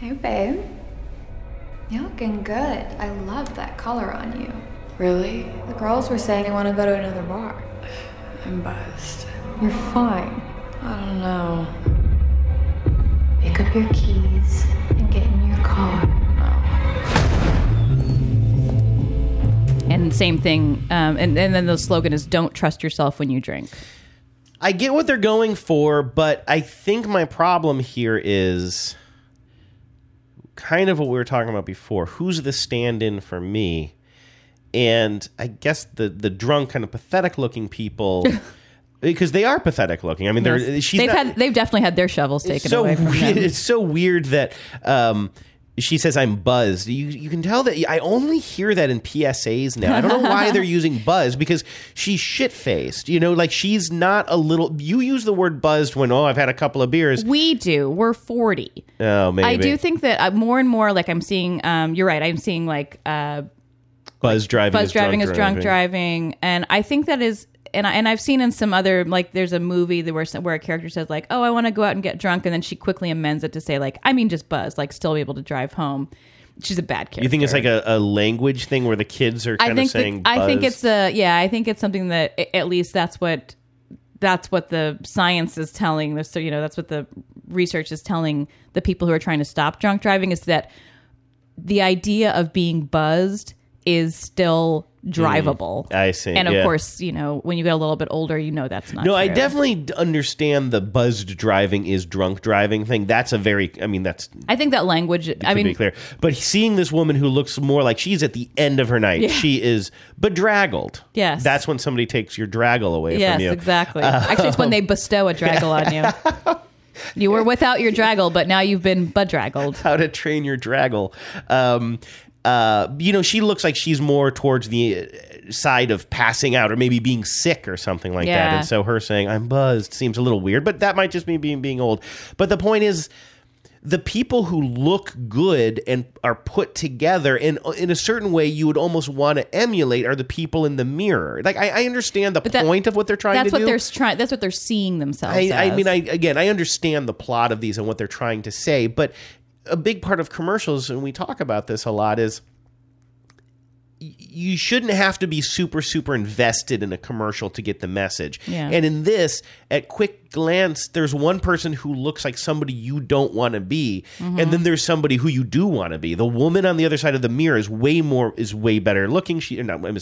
Hey, babe. You're looking good. I love that color on you. Really? The girls were saying they want to go to another bar. I'm buzzed. You're fine. I don't know. Pick up your keys and get in your car. No. And same thing. And then the slogan is, don't trust yourself when you drink. I get what they're going for, but I think my problem here is kind of what we were talking about before. Who's the stand-in for me? And I guess the drunk, kind of pathetic-looking people, because they are pathetic-looking. I mean, they've definitely had their shovels taken away from them. It's so weird that she says, "I'm buzzed." You can tell that I only hear that in PSAs now. I don't know why they're using "buzzed," because she's shit-faced. You know, like she's not a little. You use the word "buzzed" when I've had a couple of beers. We do. We're 40. Oh, maybe. I do think that more and more, like I'm seeing. You're right. I'm seeing like. Buzz driving is drunk driving. And I think that is, and I've seen in some other, like there's a movie where a character says like, oh, I want to go out and get drunk. And then she quickly amends it to say like, I mean, just buzz, like still be able to drive home. She's a bad character. You think it's like a language thing where the kids are kind of saying buzz? I think it's something that at least that's what that's what the science is telling this. So, you know, that's what the research is telling the people who are trying to stop drunk driving, is that the idea of being buzzed is still drivable. I see. And of course, you know, when you get a little bit older, you know that's not true. I definitely understand the buzzed driving is drunk driving thing. That's a very, I mean, that's... I think that language... I mean... To be clear. But seeing this woman who looks more like she's at the end of her night. Yeah. She is bedraggled. Yes. That's when somebody takes your draggle away from you. Yes, exactly. Actually, it's when they bestow a draggle on you. You were without your draggle, but now you've been bedraggled. How to train your draggle. You know, she looks like she's more towards the side of passing out or maybe being sick or something like that. And so her saying, I'm buzzed, seems a little weird, but that might just be being old. But the point is, the people who look good and are put together in a certain way you would almost want to emulate are the people in the mirror. Like, I understand the point of what they're trying to do. That's what they're seeing themselves as. I mean, I understand the plot of these and what they're trying to say, but a big part of commercials, and we talk about this a lot, is you shouldn't have to be super, super invested in a commercial to get the message. Yeah. And in this, at quick glance, there's one person who looks like somebody you don't want to be, and then there's somebody who you do want to be. The woman on the other side of the mirror is way better looking. It's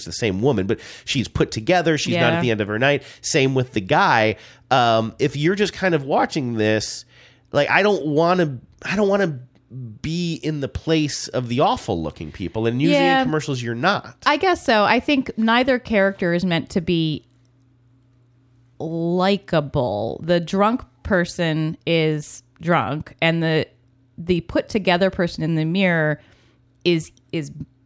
the same woman, but she's put together. She's not at the end of her night. Same with the guy. If you're just kind of watching this, like, I don't want to be in the place of the awful looking people, and usually in commercials you're not. I guess so. I think neither character is meant to be likable. The drunk person is drunk, and the put together person in the mirror is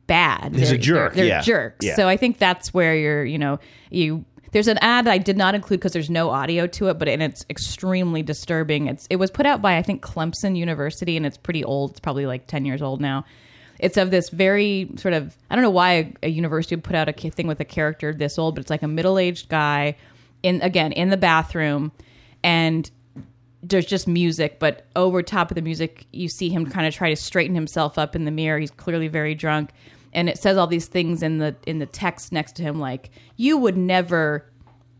bad. He's a jerk. They're jerks. Yeah. So I think that's where you. There's an ad I did not include because there's no audio to it, and it's extremely disturbing. It was put out by, I think, Clemson University, and it's pretty old. It's probably like 10 years old now. It's of this very sort of, I don't know why a university would put out a thing with a character this old, but it's like a middle-aged guy, in the bathroom, and there's just music, but over top of the music, you see him kind of try to straighten himself up in the mirror. He's clearly very drunk. And it says all these things in the text next to him, like, you would never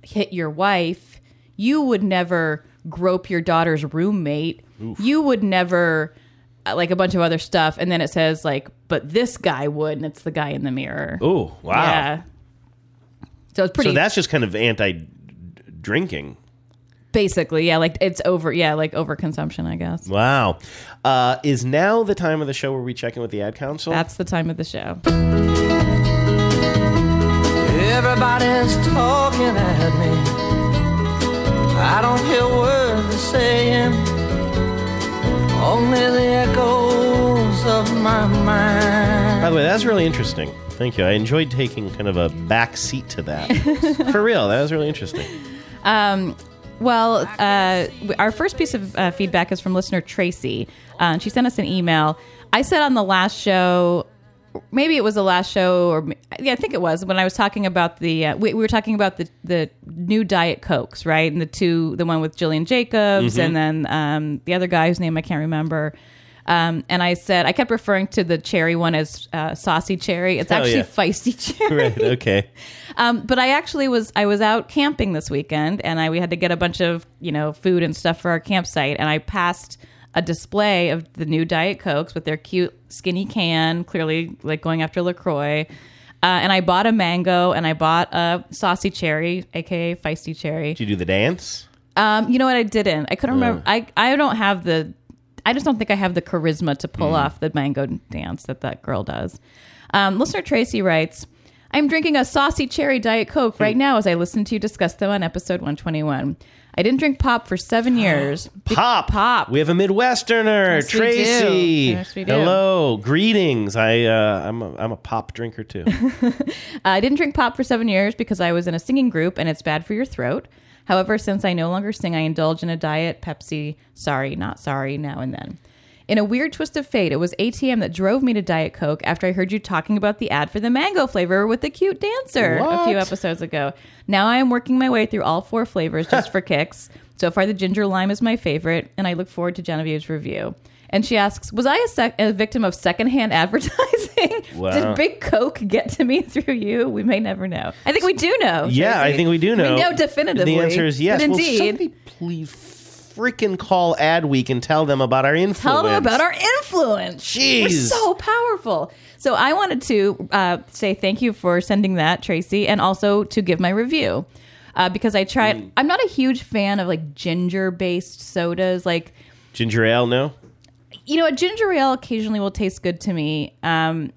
hit your wife. You would never grope your daughter's roommate. Oof. You would never, like, a bunch of other stuff. And then it says, like, but this guy would, and it's the guy in the mirror. Oh, wow. Yeah. So it's pretty... So that's just kind of anti-drinking. Basically, yeah, like it's over, yeah, like overconsumption, I guess. Wow. Is now the time of the show where we check in with the ad council? That's the time of the show. Everybody's talking at me. I don't hear words they're saying. Only the echoes of my mind. By the way, that's really interesting. Thank you. I enjoyed taking kind of a back seat to that. For real, that was really interesting. Well, our first piece of feedback is from listener Tracy. She sent us an email. I said on the last show, maybe it was the last show, or I think it was, when I was talking about we were talking about the new Diet Cokes, right? And the one with Jillian Jacobs, and then the other guy whose name I can't remember. And I said, I kept referring to the cherry one as saucy cherry. It's actually feisty cherry. Right, okay. But I was out camping this weekend, and we had to get a bunch of, food and stuff for our campsite. And I passed a display of the new Diet Cokes with their cute skinny can, clearly like going after LaCroix. And I bought a mango, and I bought a saucy cherry, AKA feisty cherry. Did you do the dance? You know what? I didn't. I couldn't remember. I don't have the... I just don't think I have the charisma to pull off the mango dance that girl does. Listener Tracy writes, I'm drinking a saucy cherry Diet Coke right now as I listen to you discuss them on episode 121. I didn't drink pop for 7 years. Pop. We have a Midwesterner, yes, Tracy. Yes, we do. Hello. Greetings. I'm a pop drinker too. I didn't drink pop for 7 years because I was in a singing group and it's bad for your throat. However, since I no longer sing, I indulge in a diet Pepsi, sorry, not sorry, now and then. In a weird twist of fate, it was ATM that drove me to Diet Coke after I heard you talking about the ad for the mango flavor with the cute dancer a few episodes ago. Now I am working my way through all 4 flavors just for kicks. So far, the ginger lime is my favorite, and I look forward to Genevieve's review. And she asks, was I a victim of secondhand advertising? Wow. Did Big Coke get to me through you? We may never know. I think we do know. Yeah, Tracy. I think we do know. We know definitively. The answer is yes. But indeed, well, somebody please freaking call Adweek and tell them about our influence. Tell them about our influence. Jeez. We're so powerful. So I wanted to say thank you for sending that, Tracy, and also to give my review. Because I tried... I'm not a huge fan of, like, ginger-based sodas. Like ginger ale, no? You know, a ginger ale occasionally will taste good to me. And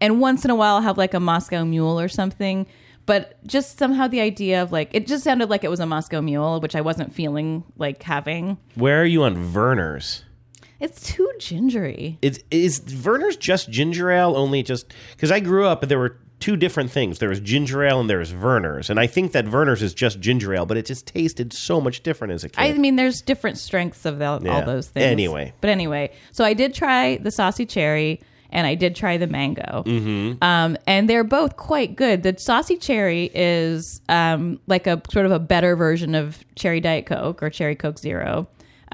once in a while I'll have, like, a Moscow Mule or something. But just somehow the idea of, like... It just sounded like it was a Moscow Mule, which I wasn't feeling like having. Where are you on Verner's? It's too gingery. Is Verner's just ginger ale only just... Because I grew up and there were... two different things. There was ginger ale and there was Verner's. And I think that Verner's is just ginger ale, but it just tasted so much different as a kid. I mean, there's different strengths of all those things. Anyway. But anyway, so I did try the saucy cherry and I did try the mango. Mm-hmm. And they're both quite good. The saucy cherry is like a sort of a better version of cherry Diet Coke or cherry Coke Zero,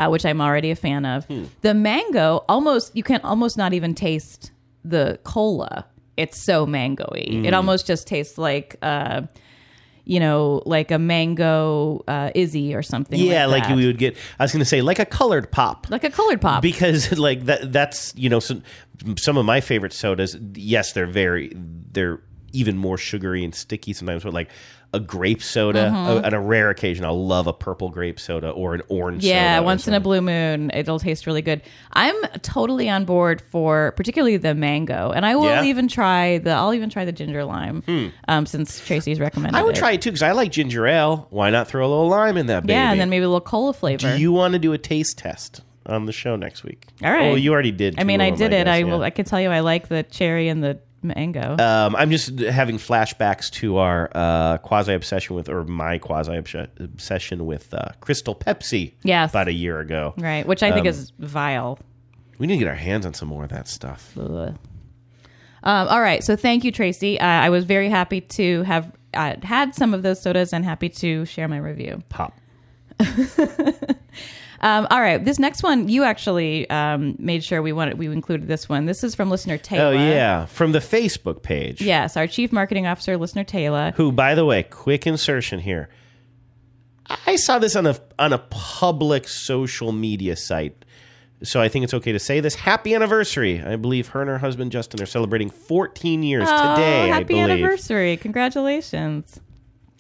which I'm already a fan of. The mango, you can almost not even taste the cola. It's so mango-y. It almost just tastes like, like a mango Izzy or something. Yeah, like we would get, I was going to say, like a colored pop. Like a colored pop. Because like that's, you know, some of my favorite sodas, yes, they're even more sugary and sticky sometimes, but like a grape soda, on a rare occasion, I'll love a purple grape soda or an orange soda. Yeah, once in a blue moon, it'll taste really good. I'm totally on board for particularly the mango, and I will even try the ginger lime since Tracy's recommended it. I would try it too because I like ginger ale. Why not throw a little lime in that baby? Yeah, and then maybe a little cola flavor. Do you want to do a taste test on the show next week? All right. Well, you already did. I mean, I did it. I can tell you I like the cherry and the mango. I'm just having flashbacks to our my quasi-obsession with Crystal Pepsi about a year ago. Right, which I think is vile. We need to get our hands on some more of that stuff. All right, so thank you, Tracy. I was very happy to have had some of those sodas and happy to share my review. Pop. All right, this next one, you actually made sure we included this one. This is from listener Taylor. Oh, yeah, from the Facebook page. Yes, our chief marketing officer, listener Taylor. Who, by the way, quick insertion here. I saw this on a public social media site, so I think it's okay to say this. Happy anniversary. I believe her and her husband, Justin, are celebrating 14 years today, I believe. Happy anniversary. Congratulations.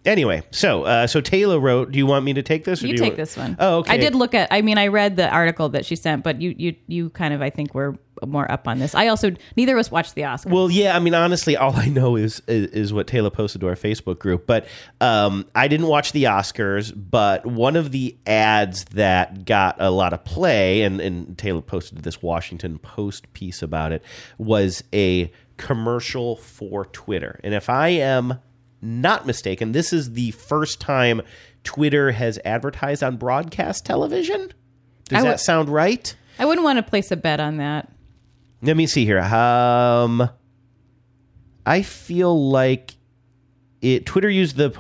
Anyway, so Taylor wrote, do you want me to take this? Or do you take this one. Oh, okay. I did look at, I mean, I read the article that she sent, but you kind of, I think, were more up on this. I also, neither of us watched the Oscars. Well, yeah, I mean, honestly, all I know is what Taylor posted to our Facebook group. But I didn't watch the Oscars, but one of the ads that got a lot of play, and Taylor posted this Washington Post piece about it, was a commercial for Twitter. And if I am not mistaken, this is the first time Twitter has advertised on broadcast television. Does that sound right? I wouldn't want to place a bet on that. Let me see here. I feel like Twitter used the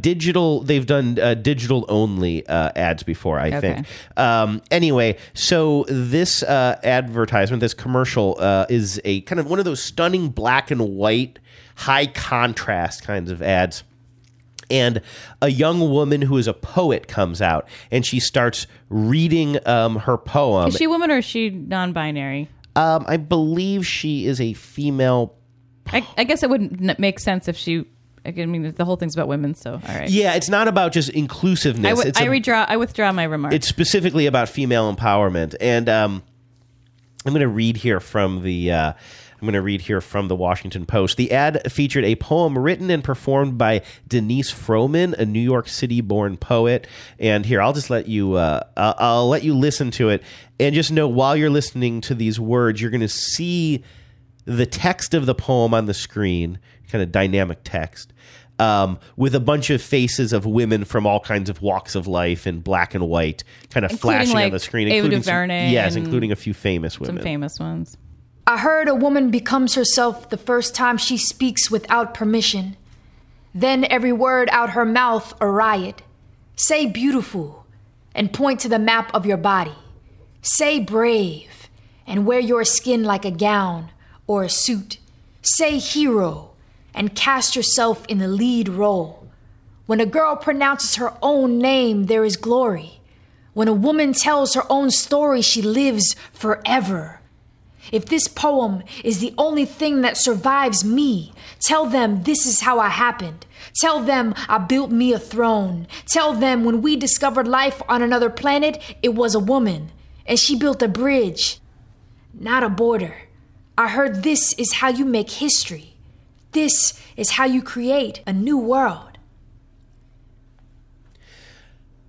digital only ads before, I think. Anyway, so this advertisement, this commercial, is a kind of one of those stunning black and white, high contrast kinds of ads. And a young woman who is a poet comes out and she starts reading her poem. Is she a woman or is she non-binary? I believe she is a female. I guess it wouldn't make sense if she... I mean, the whole thing's about women, so all right. Yeah, it's not about just inclusiveness. I withdraw my remarks. It's specifically about female empowerment. And I'm going to read here from the... I'm going to read here from the Washington Post. The ad featured a poem written and performed by Denise Frohman, a New York City-born poet. And here, I'll just let you, I'll let you listen to it. And just know, while you're listening to these words, you're going to see the text of the poem on the screen, kind of dynamic text, with a bunch of faces of women from all kinds of walks of life in black and white, kind of flashing on the screen. Including a few famous women. Some famous ones. I heard a woman becomes herself the first time she speaks without permission. Then every word out her mouth a riot. Say beautiful and point to the map of your body. Say brave and wear your skin like a gown or a suit. Say hero and cast yourself in the lead role. When a girl pronounces her own name, there is glory. When a woman tells her own story, she lives forever. If this poem is the only thing that survives me, tell them this is how I happened. Tell them I built me a throne. Tell them when we discovered life on another planet, it was a woman, and she built a bridge, not a border. I heard this is how you make history. This is how you create a new world.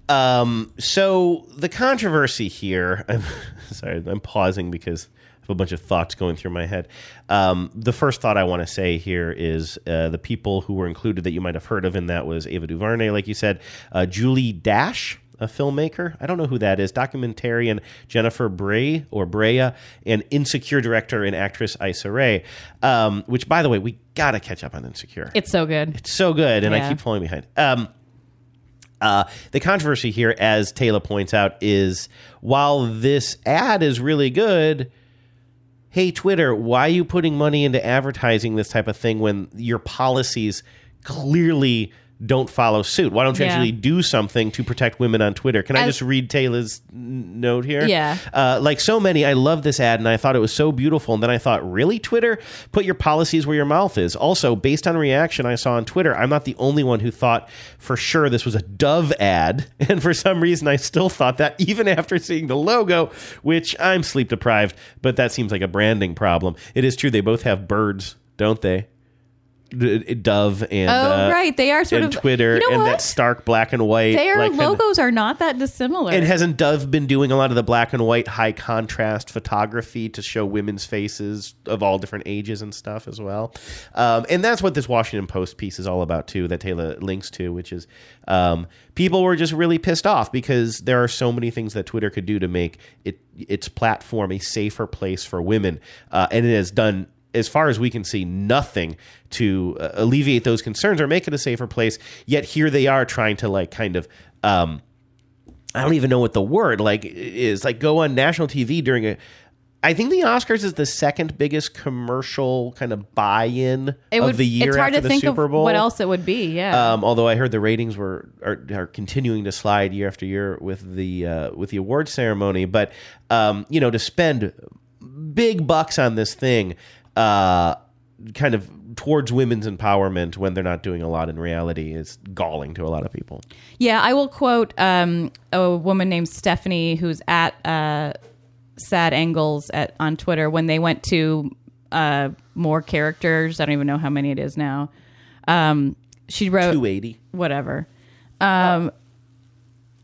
So the controversy here, I'm sorry, I'm pausing because a bunch of thoughts going through my head. The first thought I want to say here is the people who were included that you might have heard of, and that was Ava DuVernay, like you said, Julie Dash, a filmmaker. I don't know who that is. Documentarian Jennifer Bray or Brea, and Insecure director and actress Issa Rae, which, by the way, we got to catch up on Insecure. It's so good. It's so good, and I keep falling behind. The controversy here, as Taylor points out, is while this ad is really good, hey, Twitter, why are you putting money into advertising this type of thing when your policies clearly don't follow suit? Why don't you actually do something to protect women on Twitter? Can I just read Taylor's note here? Yeah. Like so many, I love this ad and I thought it was so beautiful. And then I thought, really, Twitter? Put your policies where your mouth is. Also, based on reaction I saw on Twitter, I'm not the only one who thought for sure this was a Dove ad. And for some reason, I still thought that even after seeing the logo, which I'm sleep deprived, but that seems like a branding problem. It is true. They both have birds, don't they? Dove and they are sort of Twitter, you know, and what? That stark black and white. Their like, logos are not that dissimilar. And hasn't Dove been doing a lot of the black and white high contrast photography to show women's faces of all different ages and stuff as well? And that's what this Washington Post piece is all about too, that Taylor links to, which is people were just really pissed off because there are so many things that Twitter could do to make its platform a safer place for women, and it has done, as far as we can see, nothing to alleviate those concerns or make it a safer place. Yet here they are trying to like kind of, I don't even know what the word like is, like go on national TV during I think the Oscars is the second biggest commercial kind of buy-in of the year after the Super Bowl. It's hard to think of what else it would be, yeah. Although I heard the ratings are continuing to slide year after year with the award ceremony. But, you know, to spend big bucks on this thing, kind of towards women's empowerment when they're not doing a lot in reality is galling to a lot of people. Yeah, I will quote a woman named Stephanie who's at Sad Angles on Twitter. When they went to more characters, I don't even know how many it is now. She wrote 280, whatever. Wow.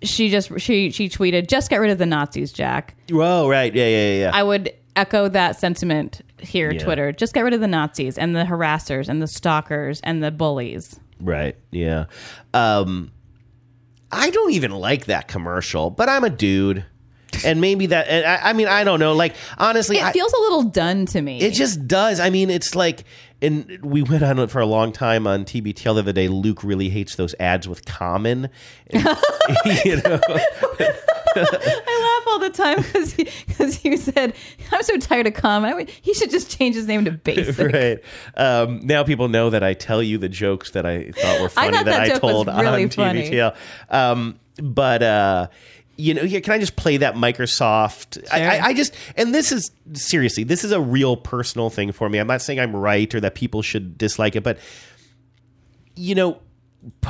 She tweeted, "Just get rid of the Nazis, Jack." Whoa, right? Yeah. I would echo that sentiment here, yeah. Twitter. Just get rid of the Nazis and the harassers and the stalkers and the bullies. Right, yeah. I don't even like that commercial, but I'm a dude. And maybe that... And I mean, I don't know. Like, honestly... It feels a little done to me. It just does. I mean, it's like... And we went on it for a long time on TBTL the other day. Luke really hates those ads with Common. And, you know... I laugh all the time because he said, I'm so tired of Common. He should just change his name to Basic. Right. Now people know that I tell you the jokes that I thought were funny that I told really on funny. TBTL. You know, here, can I just play that Microsoft? Sure. I just, and this is, seriously, this is a real personal thing for me. I'm not saying I'm right or that people should dislike it, but, you know,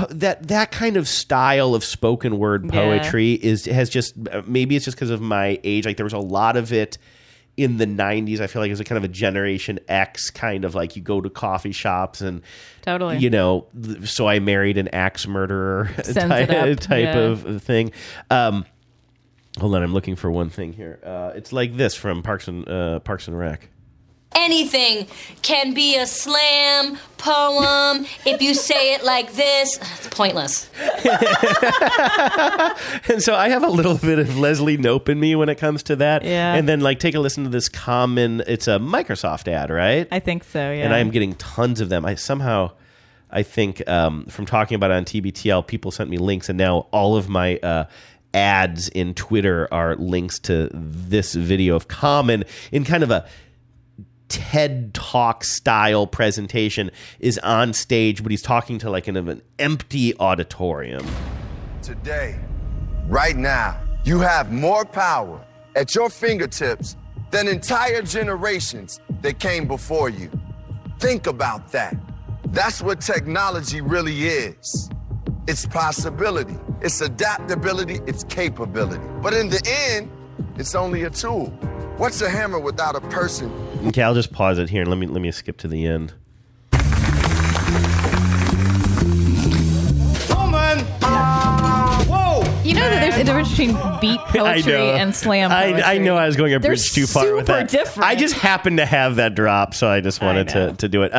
that kind of style of spoken word poetry has just, maybe it's just because of my age. Like there was a lot of it in the 90s. I feel like it was a kind of a Generation X kind of like you go to coffee shops and, totally, you know, so I married an axe murderer type of thing. Hold on, I'm looking for one thing here. It's like this from Parks and Rec. Anything can be a slam poem if you say it like this. It's pointless. And so I have a little bit of Leslie Knope in me when it comes to that. Yeah. And then like take a listen to this Common. It's a Microsoft ad, right? I think so, yeah. And I'm getting tons of them. I think from talking about it on TBTL, people sent me links, and now all of my ads in Twitter are links to this video of Common in kind of a TED Talk style presentation, is on stage, but he's talking to like an empty auditorium. Today, right now, you have more power at your fingertips than entire generations that came before you. Think about that. That's what technology really is. It's possibility, it's adaptability, it's capability. But in the end, it's only a tool. What's a hammer without a person? Okay, I'll just pause it here and let me skip to the end. Coleman! Whoa! You know that there's a difference between beat poetry and slam poetry. I know I was going a bridge too far with that. They're super different. I just happened to have that drop, so I just wanted to do it.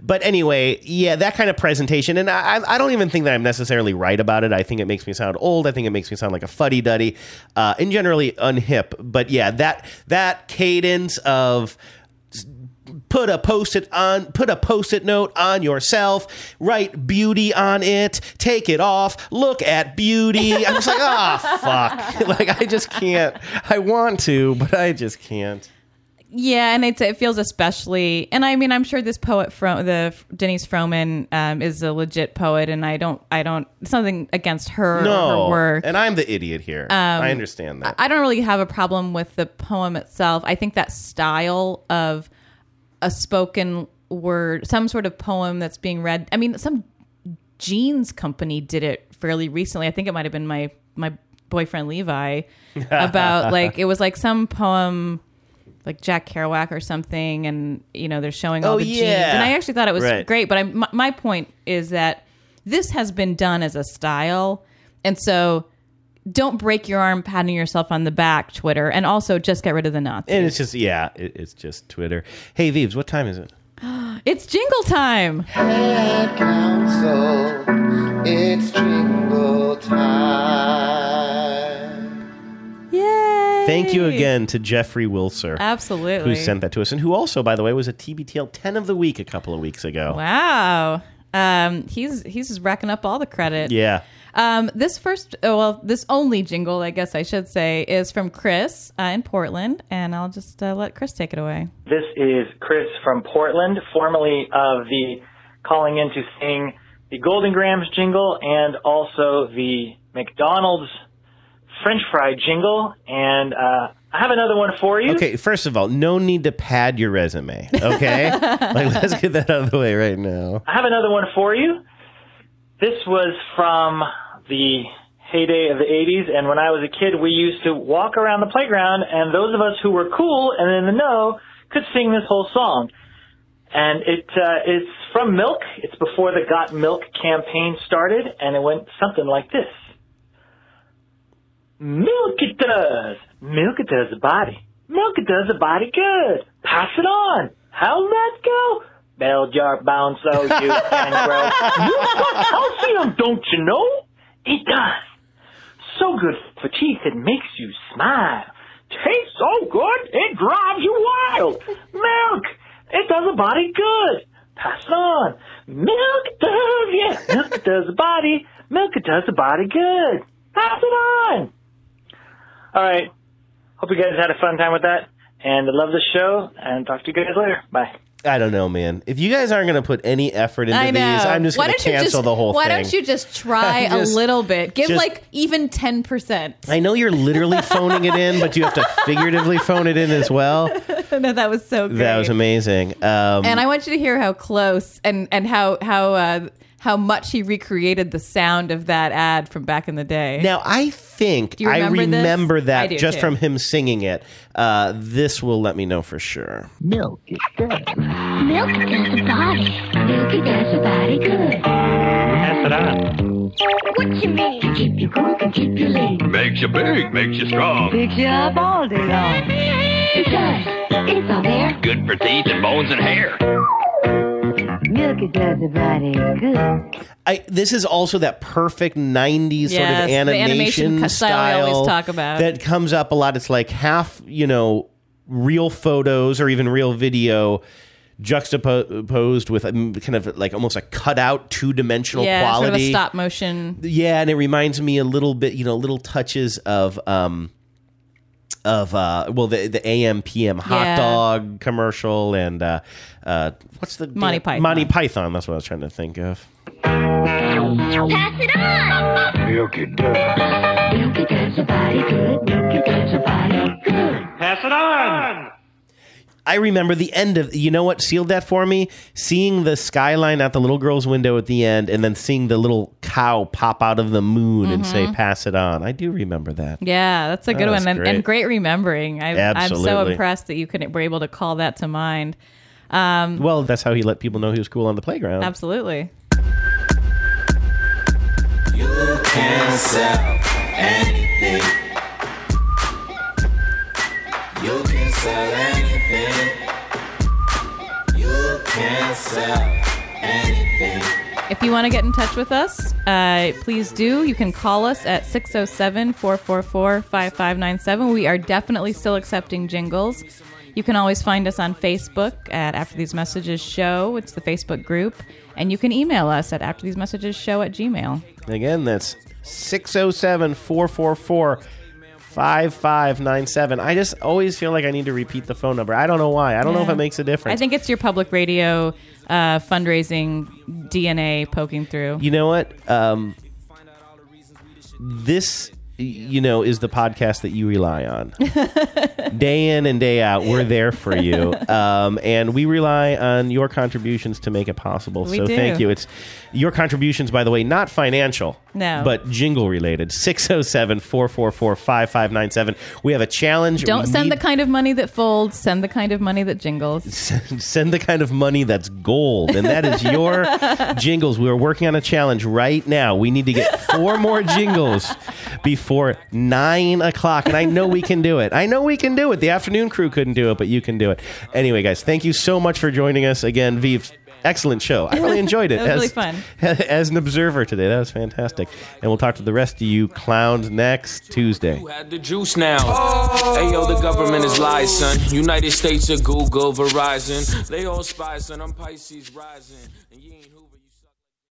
But anyway, yeah, that kind of presentation. And I don't even think that I'm necessarily right about it. I think it makes me sound old. I think it makes me sound like a fuddy-duddy. And generally unhip. But yeah, that cadence of... Put a post-it note on yourself, write beauty on it, take it off, look at beauty. I'm just like, fuck. Like, I just can't. I want to, but I just can't. Yeah, and it feels especially, and I mean, I'm sure this poet from the Denise Frohman is a legit poet, and I don't something against her or her work. And I'm the idiot here. I understand that. I don't really have a problem with the poem itself. I think that style of a spoken word, some sort of poem that's being read. I mean, some jeans company did it fairly recently. I think it might have been my boyfriend Levi about like, it was like some poem like Jack Kerouac or something. And, you know, they're showing all jeans. And I actually thought it was great. But my point is that this has been done as a style. And so don't break your arm patting yourself on the back, Twitter. And also just get rid of the Nazis. And it's just, it's just Twitter. Hey, Veebs, what time is it? It's jingle time. Head Council, it's jingle time. Yay! Thank you again to Jeffrey Wilser. Absolutely. Who sent that to us. And who also, by the way, was a TBTL 10 of the week a couple of weeks ago. Wow. He's just racking up all the credit. Yeah. This only jingle, I guess I should say, is from Chris in Portland, and I'll just let Chris take it away. This is Chris from Portland, formerly of the calling in to sing the Golden Grams jingle and also the McDonald's French fry jingle, and I have another one for you. Okay, first of all, no need to pad your resume, okay? Let's get that out of the way right now. I have another one for you. This was from the heyday of the 80s, and when I was a kid, we used to walk around the playground, and those of us who were cool and in the know could sing this whole song. And it's from Milk. It's before the Got Milk campaign started, and it went something like this. Milk it does. Milk it does the body. Milk it does the body good. Pass it on. How'll that go? Bell jar bound so you can grow. You've got calcium, don't you know? It does. So good for teeth, it makes you smile. Tastes so good, it drives you wild. Milk, it does the body good. Pass it on. Milk does, yeah. Milk it does the body. Milk it does the body good. Pass it on. All right. Hope you guys had a fun time with that. And I love the show. And talk to you guys later. Bye. I don't know, man. If you guys aren't going to put any effort into these, I'm just going to cancel the whole thing. Why don't you just try a little bit? Give even 10%. I know you're literally phoning it in, but you have to figuratively phone it in as well. No, that was so great. That was amazing. And I want you to hear how close and how much he recreated the sound of that ad from back in the day. Now, I think I remember that just from him singing it. This will let me know for sure. Milk is good. Milk does the body. Milk does the body good. Pass it on. What you mean? To keep you cool, can keep you lean. Makes you big, makes you strong. Picks you up all day long. It does. It's all there. Good for teeth and bones and hair. Milk it does the body good. This is also that perfect 90s sort of animation style we always talk about. That comes up a lot. It's like half, real photos or even real video juxtaposed with kind of like almost a cutout two-dimensional quality. Yeah, sort of a stop motion. Yeah, and it reminds me a little bit, you know, little touches of the AM PM hot dog commercial and what's the Monty Python. Monty Python, that's what I was trying to think of. Pass it on. Milk it down. Milk it down, somebody good. Milk it down, somebody good. Pass it on. I remember the end of, you know what sealed that for me? Seeing the skyline out the little girl's window at the end and then seeing the little cow pop out of the moon and say, pass it on. I do remember that. Yeah, that's a good one. Great. And great remembering. Absolutely. I'm so impressed that you were able to call that to mind. Well, that's how he let people know he was cool on the playground. Absolutely. You can sell anything. You can sell anything. You can sell anything. If you want to get in touch with us, please do. You can call us at 607-444-5597. We are definitely still accepting jingles. You can always find us on Facebook at After These Messages Show. It's the Facebook group. And you can email us at afterthesemessageshow@gmail.com. Again, that's 607-444-5597. I just always feel like I need to repeat the phone number. I don't know why. I don't know if it makes a difference. I think it's your public radio fundraising DNA poking through. You know what? This... you know, is the podcast that you rely on. Day in and day out, we're there for you. And we rely on your contributions to make it possible. We do. Thank you. It's your contributions, by the way, not financial, but jingle related. 607-444-5597. We have a challenge. Don't send the kind of money that folds. Send the kind of money that jingles. Send the kind of money that's gold. And that is your jingles. We're working on a challenge right now. We need to get 4 more jingles before 9 o'clock, and I know we can do it. I know we can do it. The afternoon crew couldn't do it, but you can do it. Anyway, guys, thank you so much for joining us again. Vive, excellent show. I really enjoyed it. It was really fun. As an observer today, that was fantastic. And we'll talk to the rest of you clowns next Tuesday. You had the juice now. Hey, yo, the government is lies, son. United States of Google, Verizon. They all spies, son. I'm Pisces rising. And you ain't who.